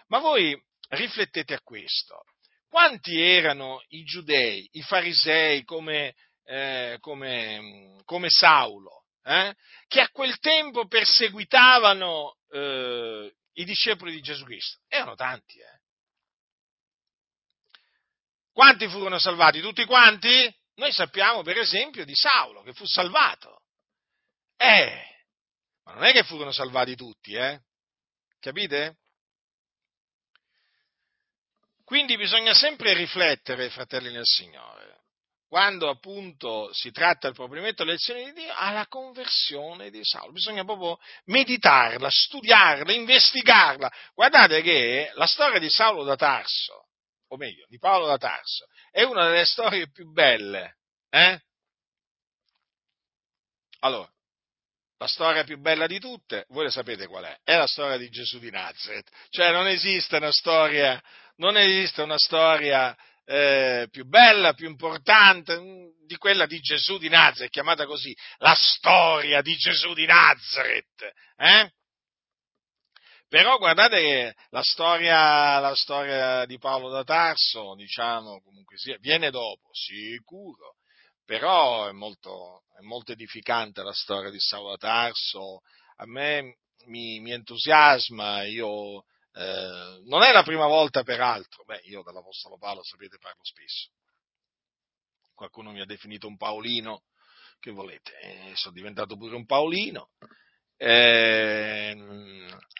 Ma voi riflettete a questo. Quanti erano i giudei, i farisei come, eh, come, come Saulo, eh, che a quel tempo perseguitavano eh, i discepoli di Gesù Cristo? Erano tanti. Eh. Quanti furono salvati? Tutti quanti? Noi sappiamo per esempio di Saulo che fu salvato. Eh, ma non è che furono salvati tutti, eh? Capite? Quindi bisogna sempre riflettere, fratelli nel Signore, quando appunto si tratta del propriamente lezione di Dio, alla conversione di Saulo. Bisogna proprio meditarla, studiarla, investigarla. Guardate che la storia di Saulo da Tarso, o meglio, di Paolo da Tarso, è una delle storie più belle. Eh? Allora, la storia più bella di tutte, voi le sapete qual è? È la storia di Gesù di Nazaret. Cioè non esiste una storia... Non esiste una storia eh, più bella, più importante di quella di Gesù di Nazaret, chiamata così, la storia di Gesù di Nazaret. Eh? Però guardate che la storia, la storia di Paolo da Tarso, diciamo, comunque sia, viene dopo, sicuro. Però è molto, è molto edificante la storia di Saulo da Tarso. A me mi, mi entusiasma, io... Eh, non è la prima volta peraltro, beh io dall'Apostolo Paolo sapete parlo spesso, qualcuno mi ha definito un Paolino, che volete, eh, sono diventato pure un Paolino, eh,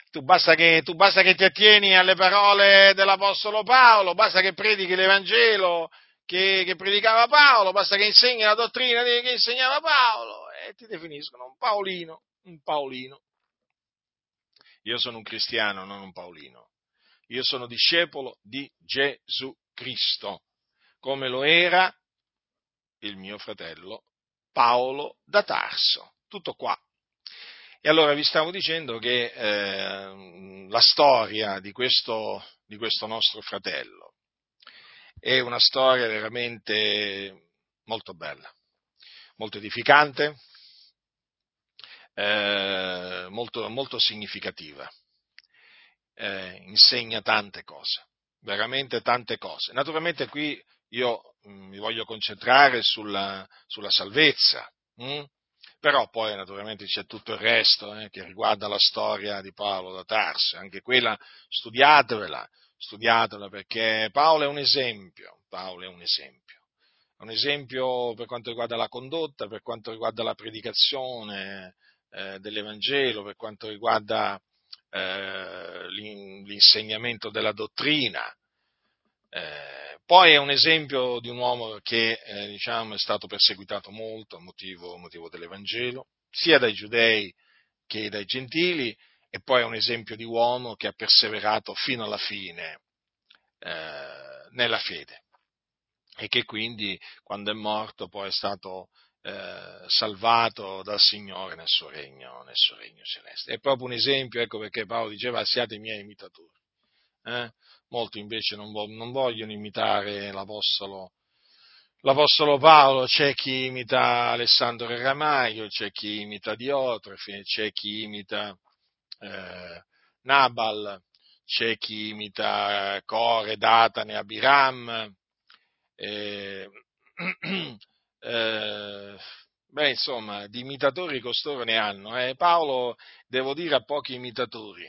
tu, basta che, tu basta che ti attieni alle parole dell'Apostolo Paolo, basta che predichi l'Evangelo che, che predicava Paolo, basta che insegni la dottrina che insegnava Paolo e eh, ti definiscono un Paolino, un Paolino. Io sono un cristiano, non un paolino. Io sono discepolo di Gesù Cristo, come lo era il mio fratello Paolo da Tarso. Tutto qua. E allora vi stavo dicendo che eh, la storia di questo, di questo nostro fratello è una storia veramente molto bella, molto edificante, Eh, molto, molto significativa, eh, insegna tante cose, veramente tante cose. Naturalmente qui io mh, mi voglio concentrare sulla, sulla salvezza, mh? Però poi naturalmente c'è tutto il resto eh, che riguarda la storia di Paolo da Tarso, anche quella studiatevela, studiatela perché Paolo è un esempio, Paolo è un esempio. Un esempio per quanto riguarda la condotta, per quanto riguarda la predicazione dell'Evangelo, per quanto riguarda eh, l'insegnamento della dottrina. Eh, poi è un esempio di un uomo che eh, diciamo, è stato perseguitato molto a motivo, a motivo dell'Evangelo, sia dai giudei che dai gentili, e poi è un esempio di uomo che ha perseverato fino alla fine eh, nella fede e che quindi quando è morto poi è stato Eh, salvato dal Signore nel suo regno, nel suo regno celeste. È proprio un esempio, ecco perché Paolo diceva siate i miei imitatori. Eh? Molti invece non, vo- non vogliono imitare l'Apostolo, l'Apostolo Paolo, c'è chi imita Alessandro Ramaglio, c'è chi imita Diotrefine, c'è chi imita eh, Nabal, c'è chi imita Core, Datane, Abiram, eh, Eh, beh insomma di imitatori costoro ne hanno eh. Paolo devo dire ha pochi imitatori.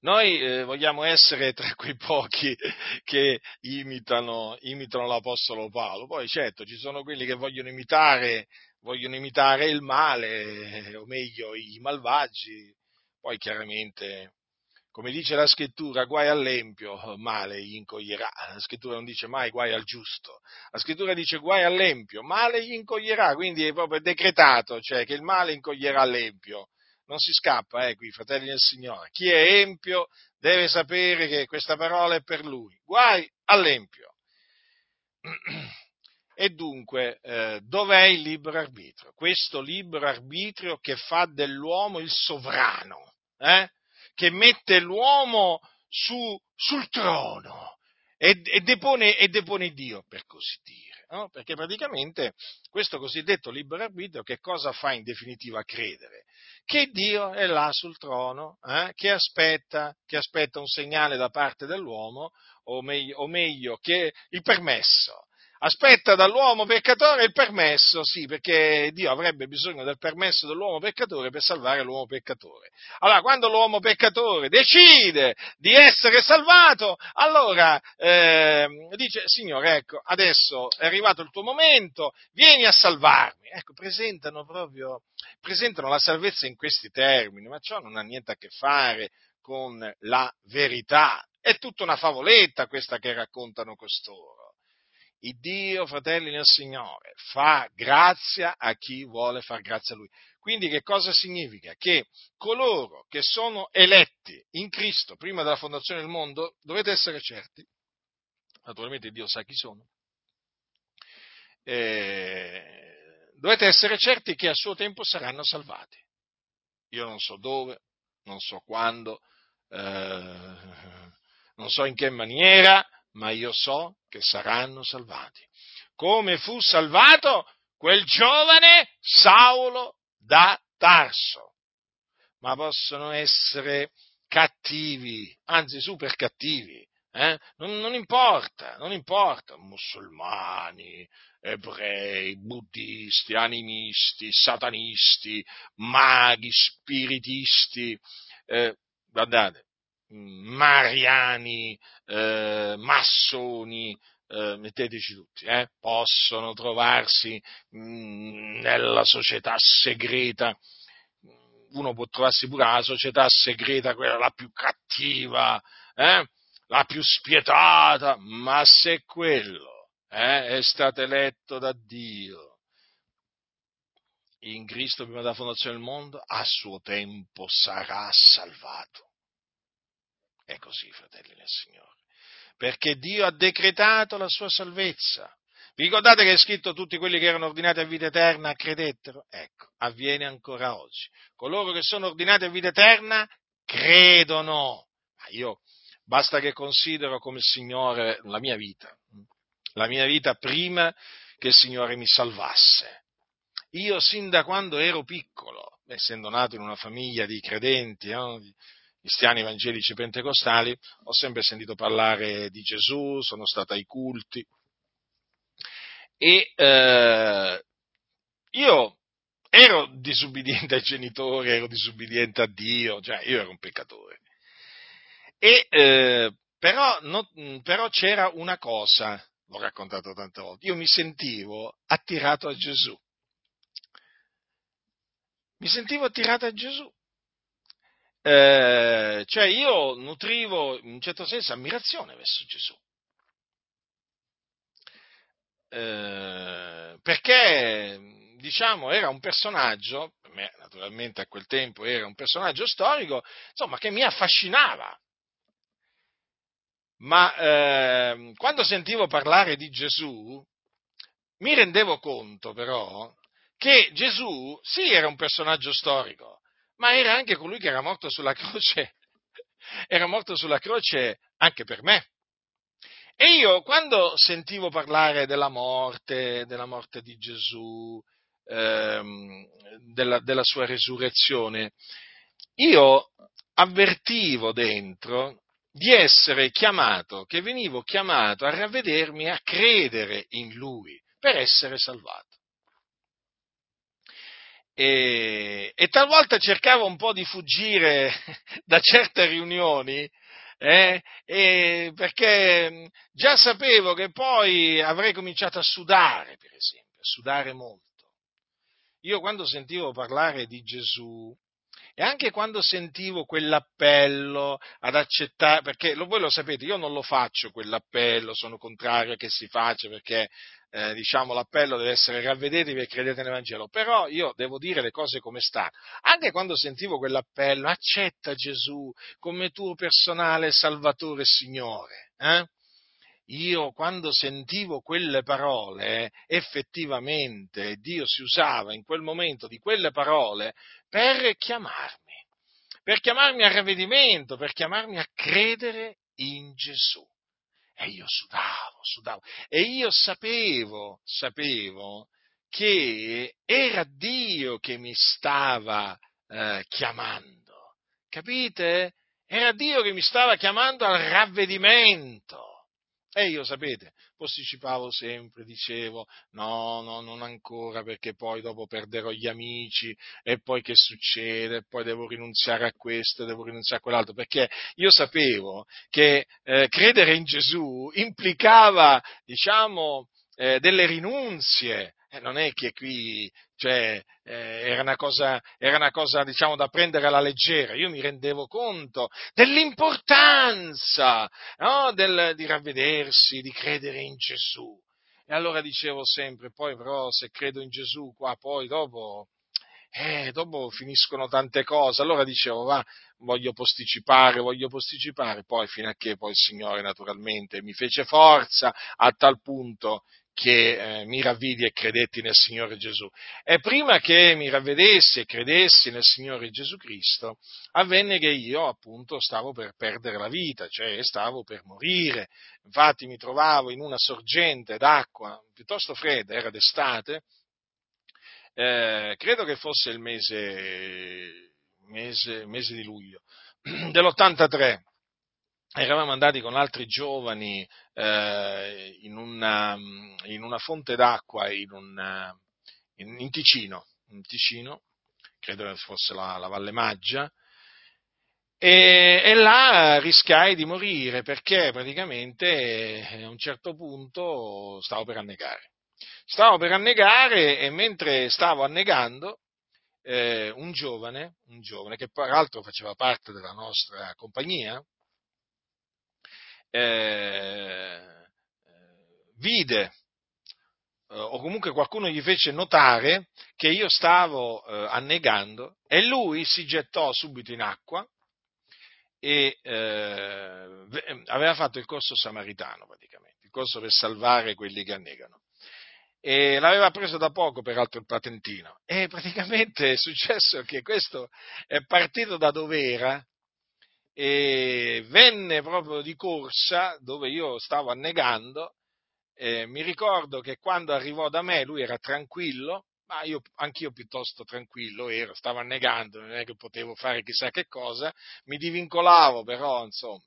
Noi eh, vogliamo essere tra quei pochi che imitano, imitano l'Apostolo Paolo. Poi certo ci sono quelli che vogliono imitare vogliono imitare il male, o meglio i malvagi. Poi chiaramente, come dice la scrittura, guai all'empio, male gli incoglierà. La scrittura non dice mai guai al giusto. La scrittura dice guai all'empio, male gli incoglierà. Quindi è proprio decretato, cioè che il male incoglierà l'empio. Non si scappa, eh, qui, fratelli del Signore. Chi è empio deve sapere che questa parola è per lui. Guai all'empio. E dunque, eh, dov'è il libero arbitrio? Questo libero arbitrio che fa dell'uomo il sovrano, eh? Che mette l'uomo su, sul trono e, e, depone, e depone Dio, per così dire, no? Perché praticamente questo cosiddetto libero arbitrio che cosa fa in definitiva credere? Che Dio è là sul trono, eh? che, aspetta, che aspetta un segnale da parte dell'uomo, o, meglio, o meglio, che il permesso. Aspetta dall'uomo peccatore il permesso, sì, perché Dio avrebbe bisogno del permesso dell'uomo peccatore per salvare l'uomo peccatore. Allora, quando l'uomo peccatore decide di essere salvato, allora eh, dice, Signore, ecco, adesso è arrivato il tuo momento, vieni a salvarmi. Ecco, presentano proprio, presentano la salvezza in questi termini, ma ciò non ha niente a che fare con la verità. È tutta una favoletta questa che raccontano costoro. Il Dio, fratelli nel Signore, fa grazia a chi vuole far grazia a Lui. Quindi che cosa significa? Che coloro che sono eletti in Cristo prima della fondazione del mondo, dovete essere certi, naturalmente Dio sa chi sono, eh, dovete essere certi che a suo tempo saranno salvati. Io non so dove, non so quando, eh, non so in che maniera, ma io so che saranno salvati. Come fu salvato quel giovane Saulo da Tarso? Ma possono essere cattivi, anzi super cattivi, eh? non, non importa, non importa, musulmani, ebrei, buddisti, animisti, satanisti, maghi, spiritisti, eh, guardate, mariani, eh, massoni, eh, metteteci tutti, eh, possono trovarsi mh, nella società segreta. Uno può trovarsi pure alla società segreta, quella la più cattiva, eh, la più spietata, ma se quello eh, è stato eletto da Dio in Cristo prima della fondazione del mondo, a suo tempo sarà salvato. È così, fratelli del Signore, perché Dio ha decretato la sua salvezza. Vi ricordate che è scritto: tutti quelli che erano ordinati a vita eterna credettero? Ecco, avviene ancora oggi. Coloro che sono ordinati a vita eterna credono. Ma io basta che considero come il Signore la mia vita, la mia vita prima che il Signore mi salvasse. Io sin da quando ero piccolo, essendo nato in una famiglia di credenti, no? cristiani evangelici pentecostali, ho sempre sentito parlare di Gesù, sono stato ai culti e eh, io ero disubbidiente ai genitori, ero disubbidiente a Dio, cioè io ero un peccatore. E, eh, però, no, però c'era una cosa, l'ho raccontato tante volte, io mi sentivo attirato a Gesù, mi sentivo attirato a Gesù. Eh, cioè io nutrivo in un certo senso ammirazione verso Gesù, eh, perché diciamo era un personaggio, per me, naturalmente a quel tempo era un personaggio storico, insomma, che mi affascinava, ma eh, quando sentivo parlare di Gesù mi rendevo conto però che Gesù sì era un personaggio storico, ma era anche colui che era morto sulla croce, era morto sulla croce anche per me. E io quando sentivo parlare della morte, della morte di Gesù, ehm, della, della sua resurrezione, io avvertivo dentro di essere chiamato, che venivo chiamato a ravvedermi, a credere in Lui per essere salvato. E, e talvolta cercavo un po' di fuggire da certe riunioni, eh, e perché già sapevo che poi avrei cominciato a sudare, per esempio, a sudare molto. Io quando sentivo parlare di Gesù e anche quando sentivo quell'appello ad accettare, perché lo, voi lo sapete, io non lo faccio quell'appello, sono contrario a che si faccia, perché Eh, diciamo l'appello deve essere: ravvedetevi e credete nel Vangelo. Però io devo dire le cose come stanno. Anche quando sentivo quell'appello, accetta Gesù come tuo personale Salvatore e Signore, eh? io quando sentivo quelle parole, effettivamente Dio si usava in quel momento di quelle parole per chiamarmi, per chiamarmi al ravvedimento, per chiamarmi a credere in Gesù. E io sudavo, sudavo, e io sapevo, sapevo che era Dio che mi stava eh, chiamando, capite? Era Dio che mi stava chiamando al ravvedimento. E io, sapete, posticipavo sempre, dicevo, no, no, non ancora, perché poi dopo perderò gli amici, e poi che succede, poi devo rinunziare a questo, devo rinunziare a quell'altro, perché io sapevo che eh, credere in Gesù implicava, diciamo, eh, delle rinunzie. Eh, non è che qui, cioè, eh, era una cosa, era una cosa, diciamo, da prendere alla leggera. Io mi rendevo conto dell'importanza, no? Del, di ravvedersi, di credere in Gesù. E allora dicevo sempre, poi però se credo in Gesù qua, poi dopo, eh, dopo finiscono tante cose. Allora dicevo, va, voglio posticipare, voglio posticipare, poi fino a che poi il Signore naturalmente mi fece forza a tal punto che eh, mi ravvidi e credetti nel Signore Gesù. E prima che mi ravvedessi e credessi nel Signore Gesù Cristo, avvenne che io appunto stavo per perdere la vita, cioè stavo per morire. Infatti mi trovavo in una sorgente d'acqua piuttosto fredda, era d'estate, eh, credo che fosse il mese, mese, mese di luglio dell'ottantatré. Eravamo andati con altri giovani eh, in, una, in una fonte d'acqua in, una, in, in Ticino, in Ticino, credo che fosse la, la Valle Maggia, e, e là rischiai di morire perché praticamente eh, a un certo punto stavo per annegare. Stavo per annegare e mentre stavo annegando, eh, un giovane, un giovane che peraltro faceva parte della nostra compagnia, Eh, vide eh, o comunque qualcuno gli fece notare che io stavo eh, annegando e lui si gettò subito in acqua e eh, aveva fatto il corso samaritano praticamente, il corso per salvare quelli che annegano, e l'aveva preso da poco peraltro il patentino, e praticamente è successo che questo è partito da dov'era e venne proprio di corsa dove io stavo annegando. Eh, mi ricordo che quando arrivò da me lui era tranquillo, ma io anch'io piuttosto tranquillo ero, stavo annegando, non è che potevo fare chissà che cosa, mi divincolavo, però insomma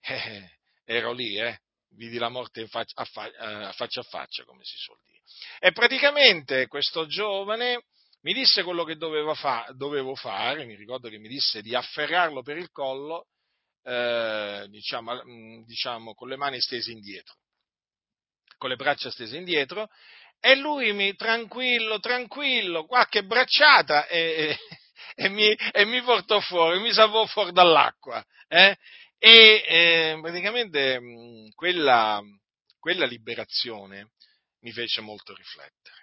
eh, ero lì, eh, vidi la morte in faccia, a, fa, a faccia a faccia, come si suol dire. E praticamente questo giovane mi disse quello che dovevo, fa- dovevo fare, mi ricordo che mi disse di afferrarlo per il collo, eh, diciamo, diciamo con le mani stese indietro, con le braccia stese indietro, e lui mi, tranquillo, tranquillo, qualche bracciata, e, e, e, mi, e mi portò fuori, mi salvò fuori dall'acqua. Eh? E eh, praticamente mh, quella, quella liberazione mi fece molto riflettere.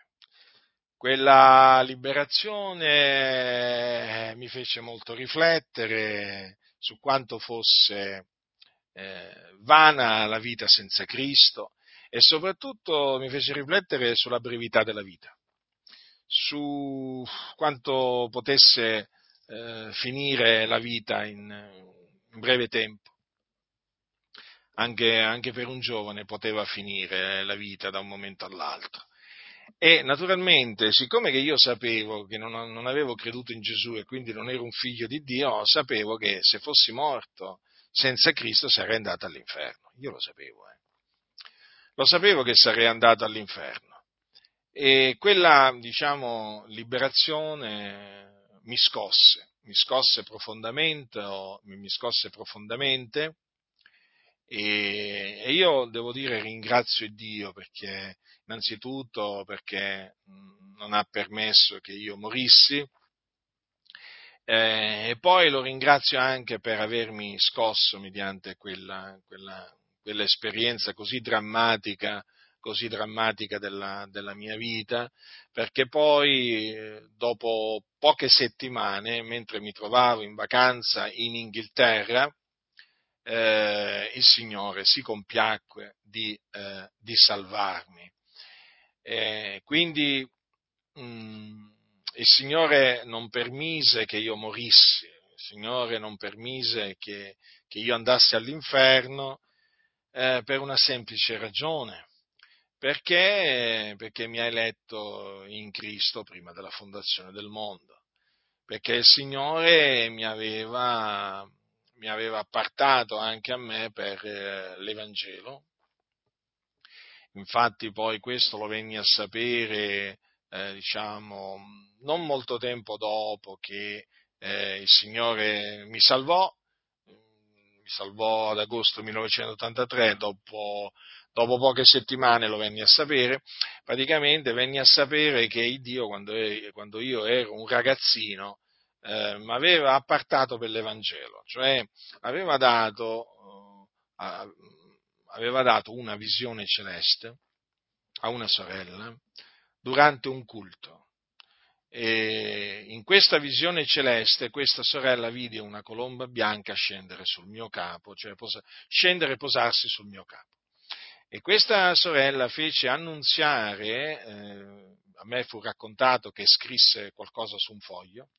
Quella liberazione mi fece molto riflettere su quanto fosse eh, vana la vita senza Cristo, e soprattutto mi fece riflettere sulla brevità della vita, su quanto potesse eh, finire la vita in, in breve tempo. Anche, anche per un giovane poteva finire la vita da un momento all'altro. E naturalmente, siccome che io sapevo che non, non avevo creduto in Gesù e quindi non ero un figlio di Dio, sapevo che se fossi morto senza Cristo sarei andato all'inferno. Io lo sapevo, eh. Lo sapevo che sarei andato all'inferno. E quella, diciamo, liberazione mi scosse, mi scosse profondamente, o, mi scosse profondamente. E io devo dire ringrazio Dio perché, innanzitutto, perché non ha permesso che io morissi, eh, e poi lo ringrazio anche per avermi scosso mediante quella, quella, quell'esperienza così drammatica, così drammatica della, della mia vita, perché poi dopo poche settimane, mentre mi trovavo in vacanza in Inghilterra, eh, il Signore si compiacque di, eh, di salvarmi. Eh, quindi mh, il Signore non permise che io morissi, il Signore non permise che, che io andassi all'inferno eh, per una semplice ragione. Perché? Perché mi ha eletto in Cristo prima della fondazione del mondo, perché il Signore mi aveva, mi aveva appartato anche a me per eh, l'Evangelo. Infatti poi questo lo venni a sapere, eh, diciamo, non molto tempo dopo che eh, il Signore mi salvò, mi salvò ad agosto millenovecentottantatré, dopo... Dopo poche settimane lo venni a sapere, praticamente venni a sapere che il Dio, quando, quando io ero un ragazzino, eh, mi aveva appartato per l'Evangelo, cioè aveva dato, eh, aveva dato una visione celeste a una sorella durante un culto. E in questa visione celeste questa sorella vide una colomba bianca scendere sul mio capo, cioè posa, scendere e posarsi sul mio capo. E questa sorella fece annunziare, eh, a me fu raccontato che scrisse qualcosa su un foglio,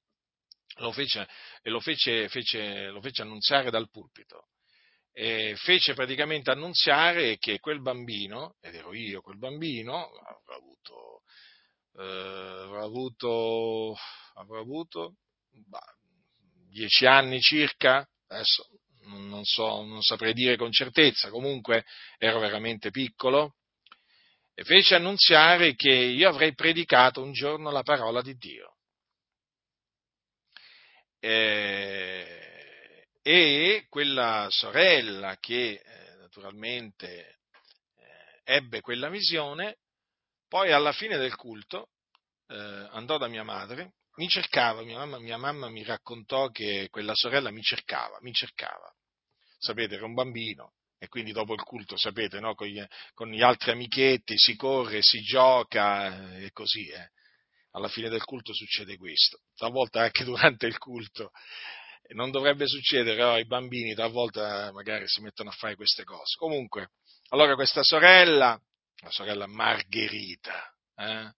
lo fece, e lo fece, fece, lo fece annunziare dal pulpito, e fece praticamente annunziare che quel bambino, ed ero io quel bambino, avrà avuto, eh, avrà avuto, avrà avuto bah, dieci anni circa, adesso... Non so, non saprei dire con certezza, comunque ero veramente piccolo, e fece annunziare che io avrei predicato un giorno la parola di Dio. E, e quella sorella che eh, naturalmente eh, ebbe quella visione, poi alla fine del culto eh, andò da mia madre. Mi cercava, mia mamma, mia mamma mi raccontò che quella sorella mi cercava, mi cercava. Sapete, era un bambino, e quindi dopo il culto, sapete, no? Con gli, con gli altri amichetti si corre, si gioca e così, eh. Alla fine del culto succede questo, talvolta anche durante il culto. Non dovrebbe succedere, però i bambini talvolta magari si mettono a fare queste cose. Comunque, allora questa sorella, la sorella Margherita, eh?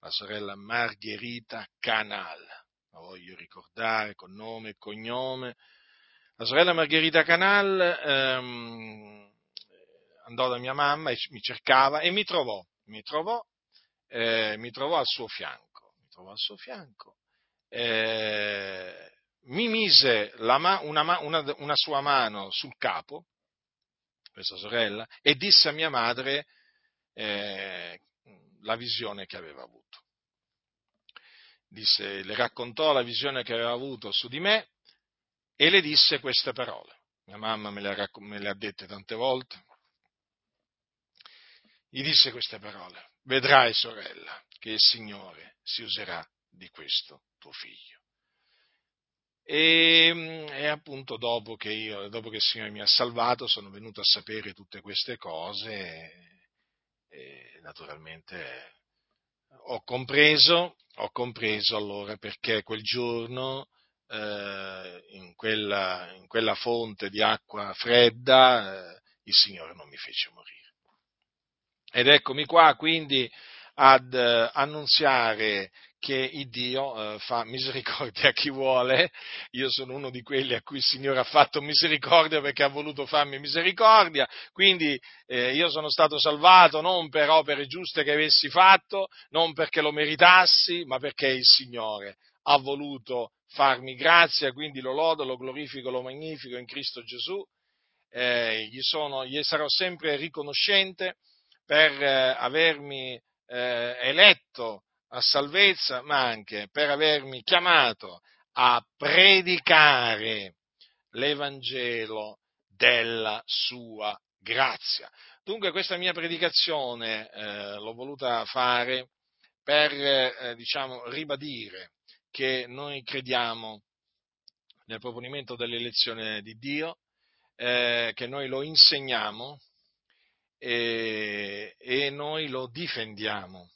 La sorella Margherita Canal, la voglio ricordare con nome e cognome. La sorella Margherita Canal ehm, andò da mia mamma e mi cercava e mi trovò, mi trovò, eh, mi trovò al suo fianco, mi trovò al suo fianco. Eh, mi mise la ma- una, ma- una, una sua mano sul capo, questa sorella, e disse a mia madre eh, la visione che aveva avuto. Disse, le raccontò la visione che aveva avuto su di me e le disse queste parole. Mia mamma me le ha, racco- me le ha dette tante volte. Gli disse queste parole: vedrai, sorella, che il Signore si userà di questo tuo figlio. E, e appunto dopo che io, dopo che il Signore mi ha salvato, sono venuto a sapere tutte queste cose e, E naturalmente ho compreso, ho compreso allora perché quel giorno eh, in, quella, in quella fonte di acqua fredda eh, il Signore non mi fece morire. Ed eccomi qua quindi ad eh, annunziare che il Dio eh, fa misericordia a chi vuole. Io sono uno di quelli a cui il Signore ha fatto misericordia perché ha voluto farmi misericordia, quindi eh, io sono stato salvato non per opere giuste che avessi fatto, non perché lo meritassi, ma perché il Signore ha voluto farmi grazia, quindi lo lodo, lo glorifico, lo magnifico in Cristo Gesù, eh, gli, sono, gli sarò sempre riconoscente per eh, avermi eh, eletto a salvezza, ma anche per avermi chiamato a predicare l'Evangelo della sua grazia. Dunque questa mia predicazione eh, l'ho voluta fare per, eh, diciamo, ribadire che noi crediamo nel proponimento dell'elezione di Dio, eh, che noi lo insegniamo e, e noi lo difendiamo.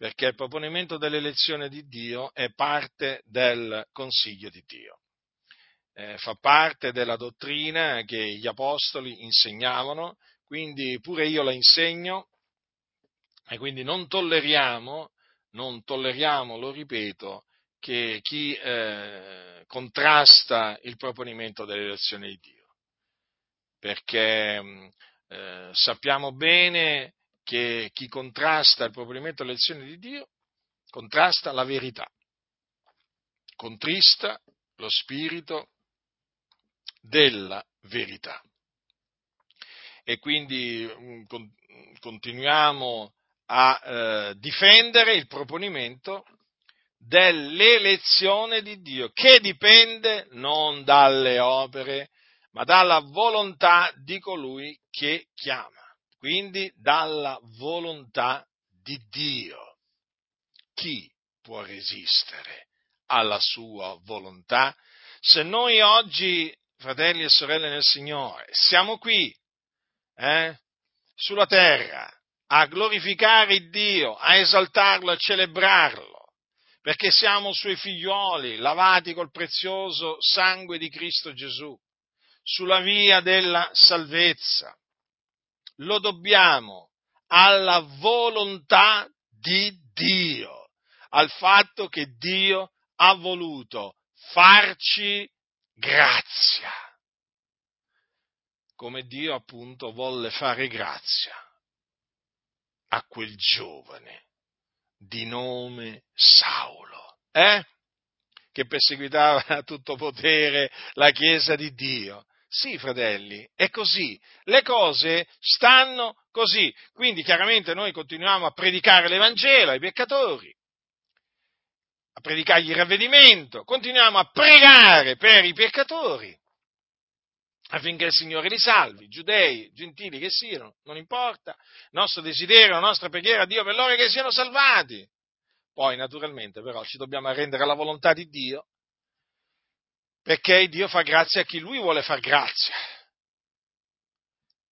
Perché il proponimento dell'elezione di Dio è parte del consiglio di Dio. eh, fa parte della dottrina che gli apostoli insegnavano, quindi pure io la insegno, e quindi non tolleriamo, non tolleriamo, lo ripeto, che chi eh, contrasta il proponimento delle elezioni di Dio, perché eh, sappiamo bene che chi contrasta il proponimento delle elezioni di Dio contrasta la verità, contrista lo spirito della verità. E quindi con, continuiamo a eh, difendere il proponimento dell'elezione di Dio, che dipende non dalle opere, ma dalla volontà di colui che chiama, quindi dalla volontà di Dio. Chi può resistere alla sua volontà? Se noi oggi, fratelli e sorelle nel Signore, siamo qui, eh, sulla terra, a glorificare Dio, a esaltarlo, a celebrarlo, perché siamo Suoi figlioli, lavati col prezioso sangue di Cristo Gesù, sulla via della salvezza. Lo dobbiamo alla volontà di Dio, al fatto che Dio ha voluto farci grazia, come Dio appunto volle fare grazia a quel giovane di nome Saulo, eh? che perseguitava a tutto potere la Chiesa di Dio. Sì, fratelli, è così. Le cose stanno così. Quindi, chiaramente, noi continuiamo a predicare l'Evangelo ai peccatori, a predicargli il ravvedimento, continuiamo a pregare per i peccatori, affinché il Signore li salvi, giudei, gentili che siano, non importa, il nostro desiderio, la nostra preghiera a Dio per loro è che siano salvati. Poi, naturalmente, però, ci dobbiamo arrendere alla volontà di Dio, perché Dio fa grazia a chi Lui vuole far grazia.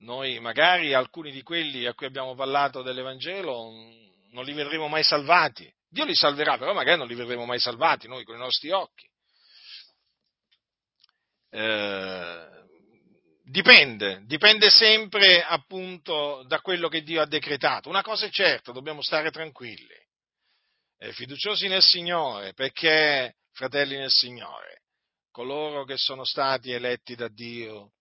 Noi, magari, alcuni di quelli a cui abbiamo parlato dell'Evangelo, non li vedremo mai salvati. Dio li salverà, però magari non li vedremo mai salvati, noi, con i nostri occhi. Eh... Dipende, dipende sempre appunto da quello che Dio ha decretato. Una cosa è certa, dobbiamo stare tranquilli, eh, fiduciosi nel Signore, perché, fratelli nel Signore, coloro che sono stati eletti da Dio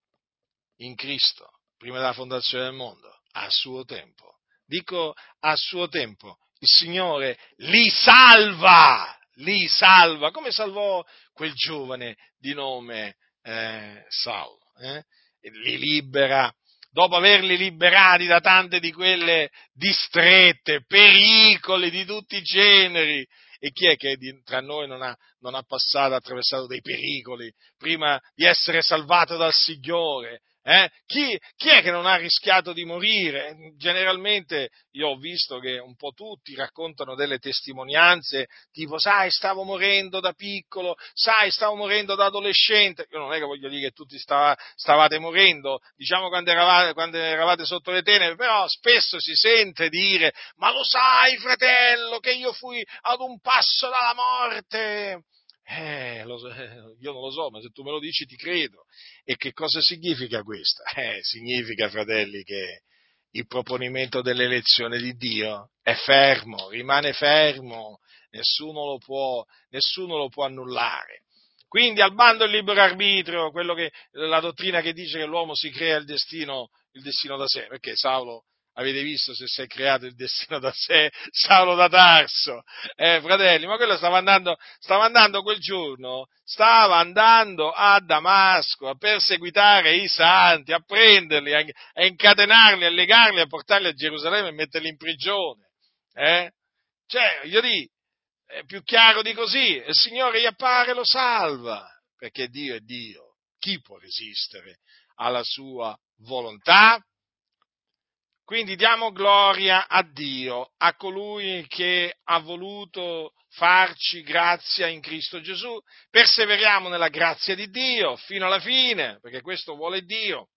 in Cristo, prima della fondazione del mondo, a suo tempo, dico a suo tempo, il Signore li salva, li salva, come salvò quel giovane di nome eh, Saulo, eh? li libera, dopo averli liberati da tante di quelle distrette, pericoli di tutti i generi. E chi è che tra noi non ha, non ha passato, attraversato dei pericoli prima di essere salvato dal Signore? Eh? Chi, chi è che non ha rischiato di morire? Generalmente io ho visto che un po' tutti raccontano delle testimonianze tipo, sai, stavo morendo da piccolo, sai, stavo morendo da adolescente. Io non è che voglio dire che tutti stava, stavate morendo, diciamo quando eravate, quando eravate sotto le tenebre, però spesso si sente dire, ma lo sai, fratello, che io fui ad un passo dalla morte. Eh, lo so, io non lo so, ma se tu me lo dici ti credo. E che cosa significa questa? Eh, significa, fratelli, che il proponimento dell'elezione di Dio è fermo, rimane fermo, nessuno lo può, nessuno lo può annullare. Quindi al bando il libero arbitrio, quello che, la dottrina che dice che l'uomo si crea il destino, il destino da sé, perché Saulo, avete visto se si è creato il destino da sé, Saulo da Tarso, eh, fratelli, ma quello stava andando, stava andando quel giorno, stava andando a Damasco a perseguitare i santi, a prenderli, a, a incatenarli, a legarli, a portarli a Gerusalemme e metterli in prigione, eh? Cioè, voglio dire, è più chiaro di così, il Signore gli appare e lo salva, perché Dio è Dio, chi può resistere alla sua volontà? Quindi diamo gloria a Dio, a colui che ha voluto farci grazia in Cristo Gesù. Perseveriamo nella grazia di Dio fino alla fine, perché questo vuole Dio,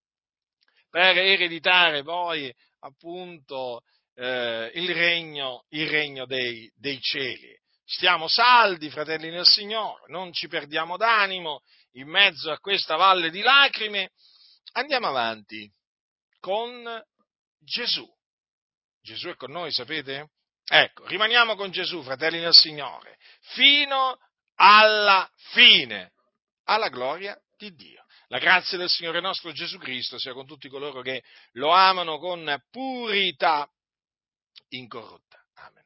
per ereditare poi appunto eh, il regno, il regno dei, dei cieli. Stiamo saldi, fratelli nel Signore, non ci perdiamo d'animo, in mezzo a questa valle di lacrime, andiamo avanti con Gesù. Gesù è con noi, sapete? Ecco, rimaniamo con Gesù, fratelli del Signore, fino alla fine, alla gloria di Dio. La grazia del Signore nostro Gesù Cristo sia con tutti coloro che lo amano con purità incorrotta. Amen.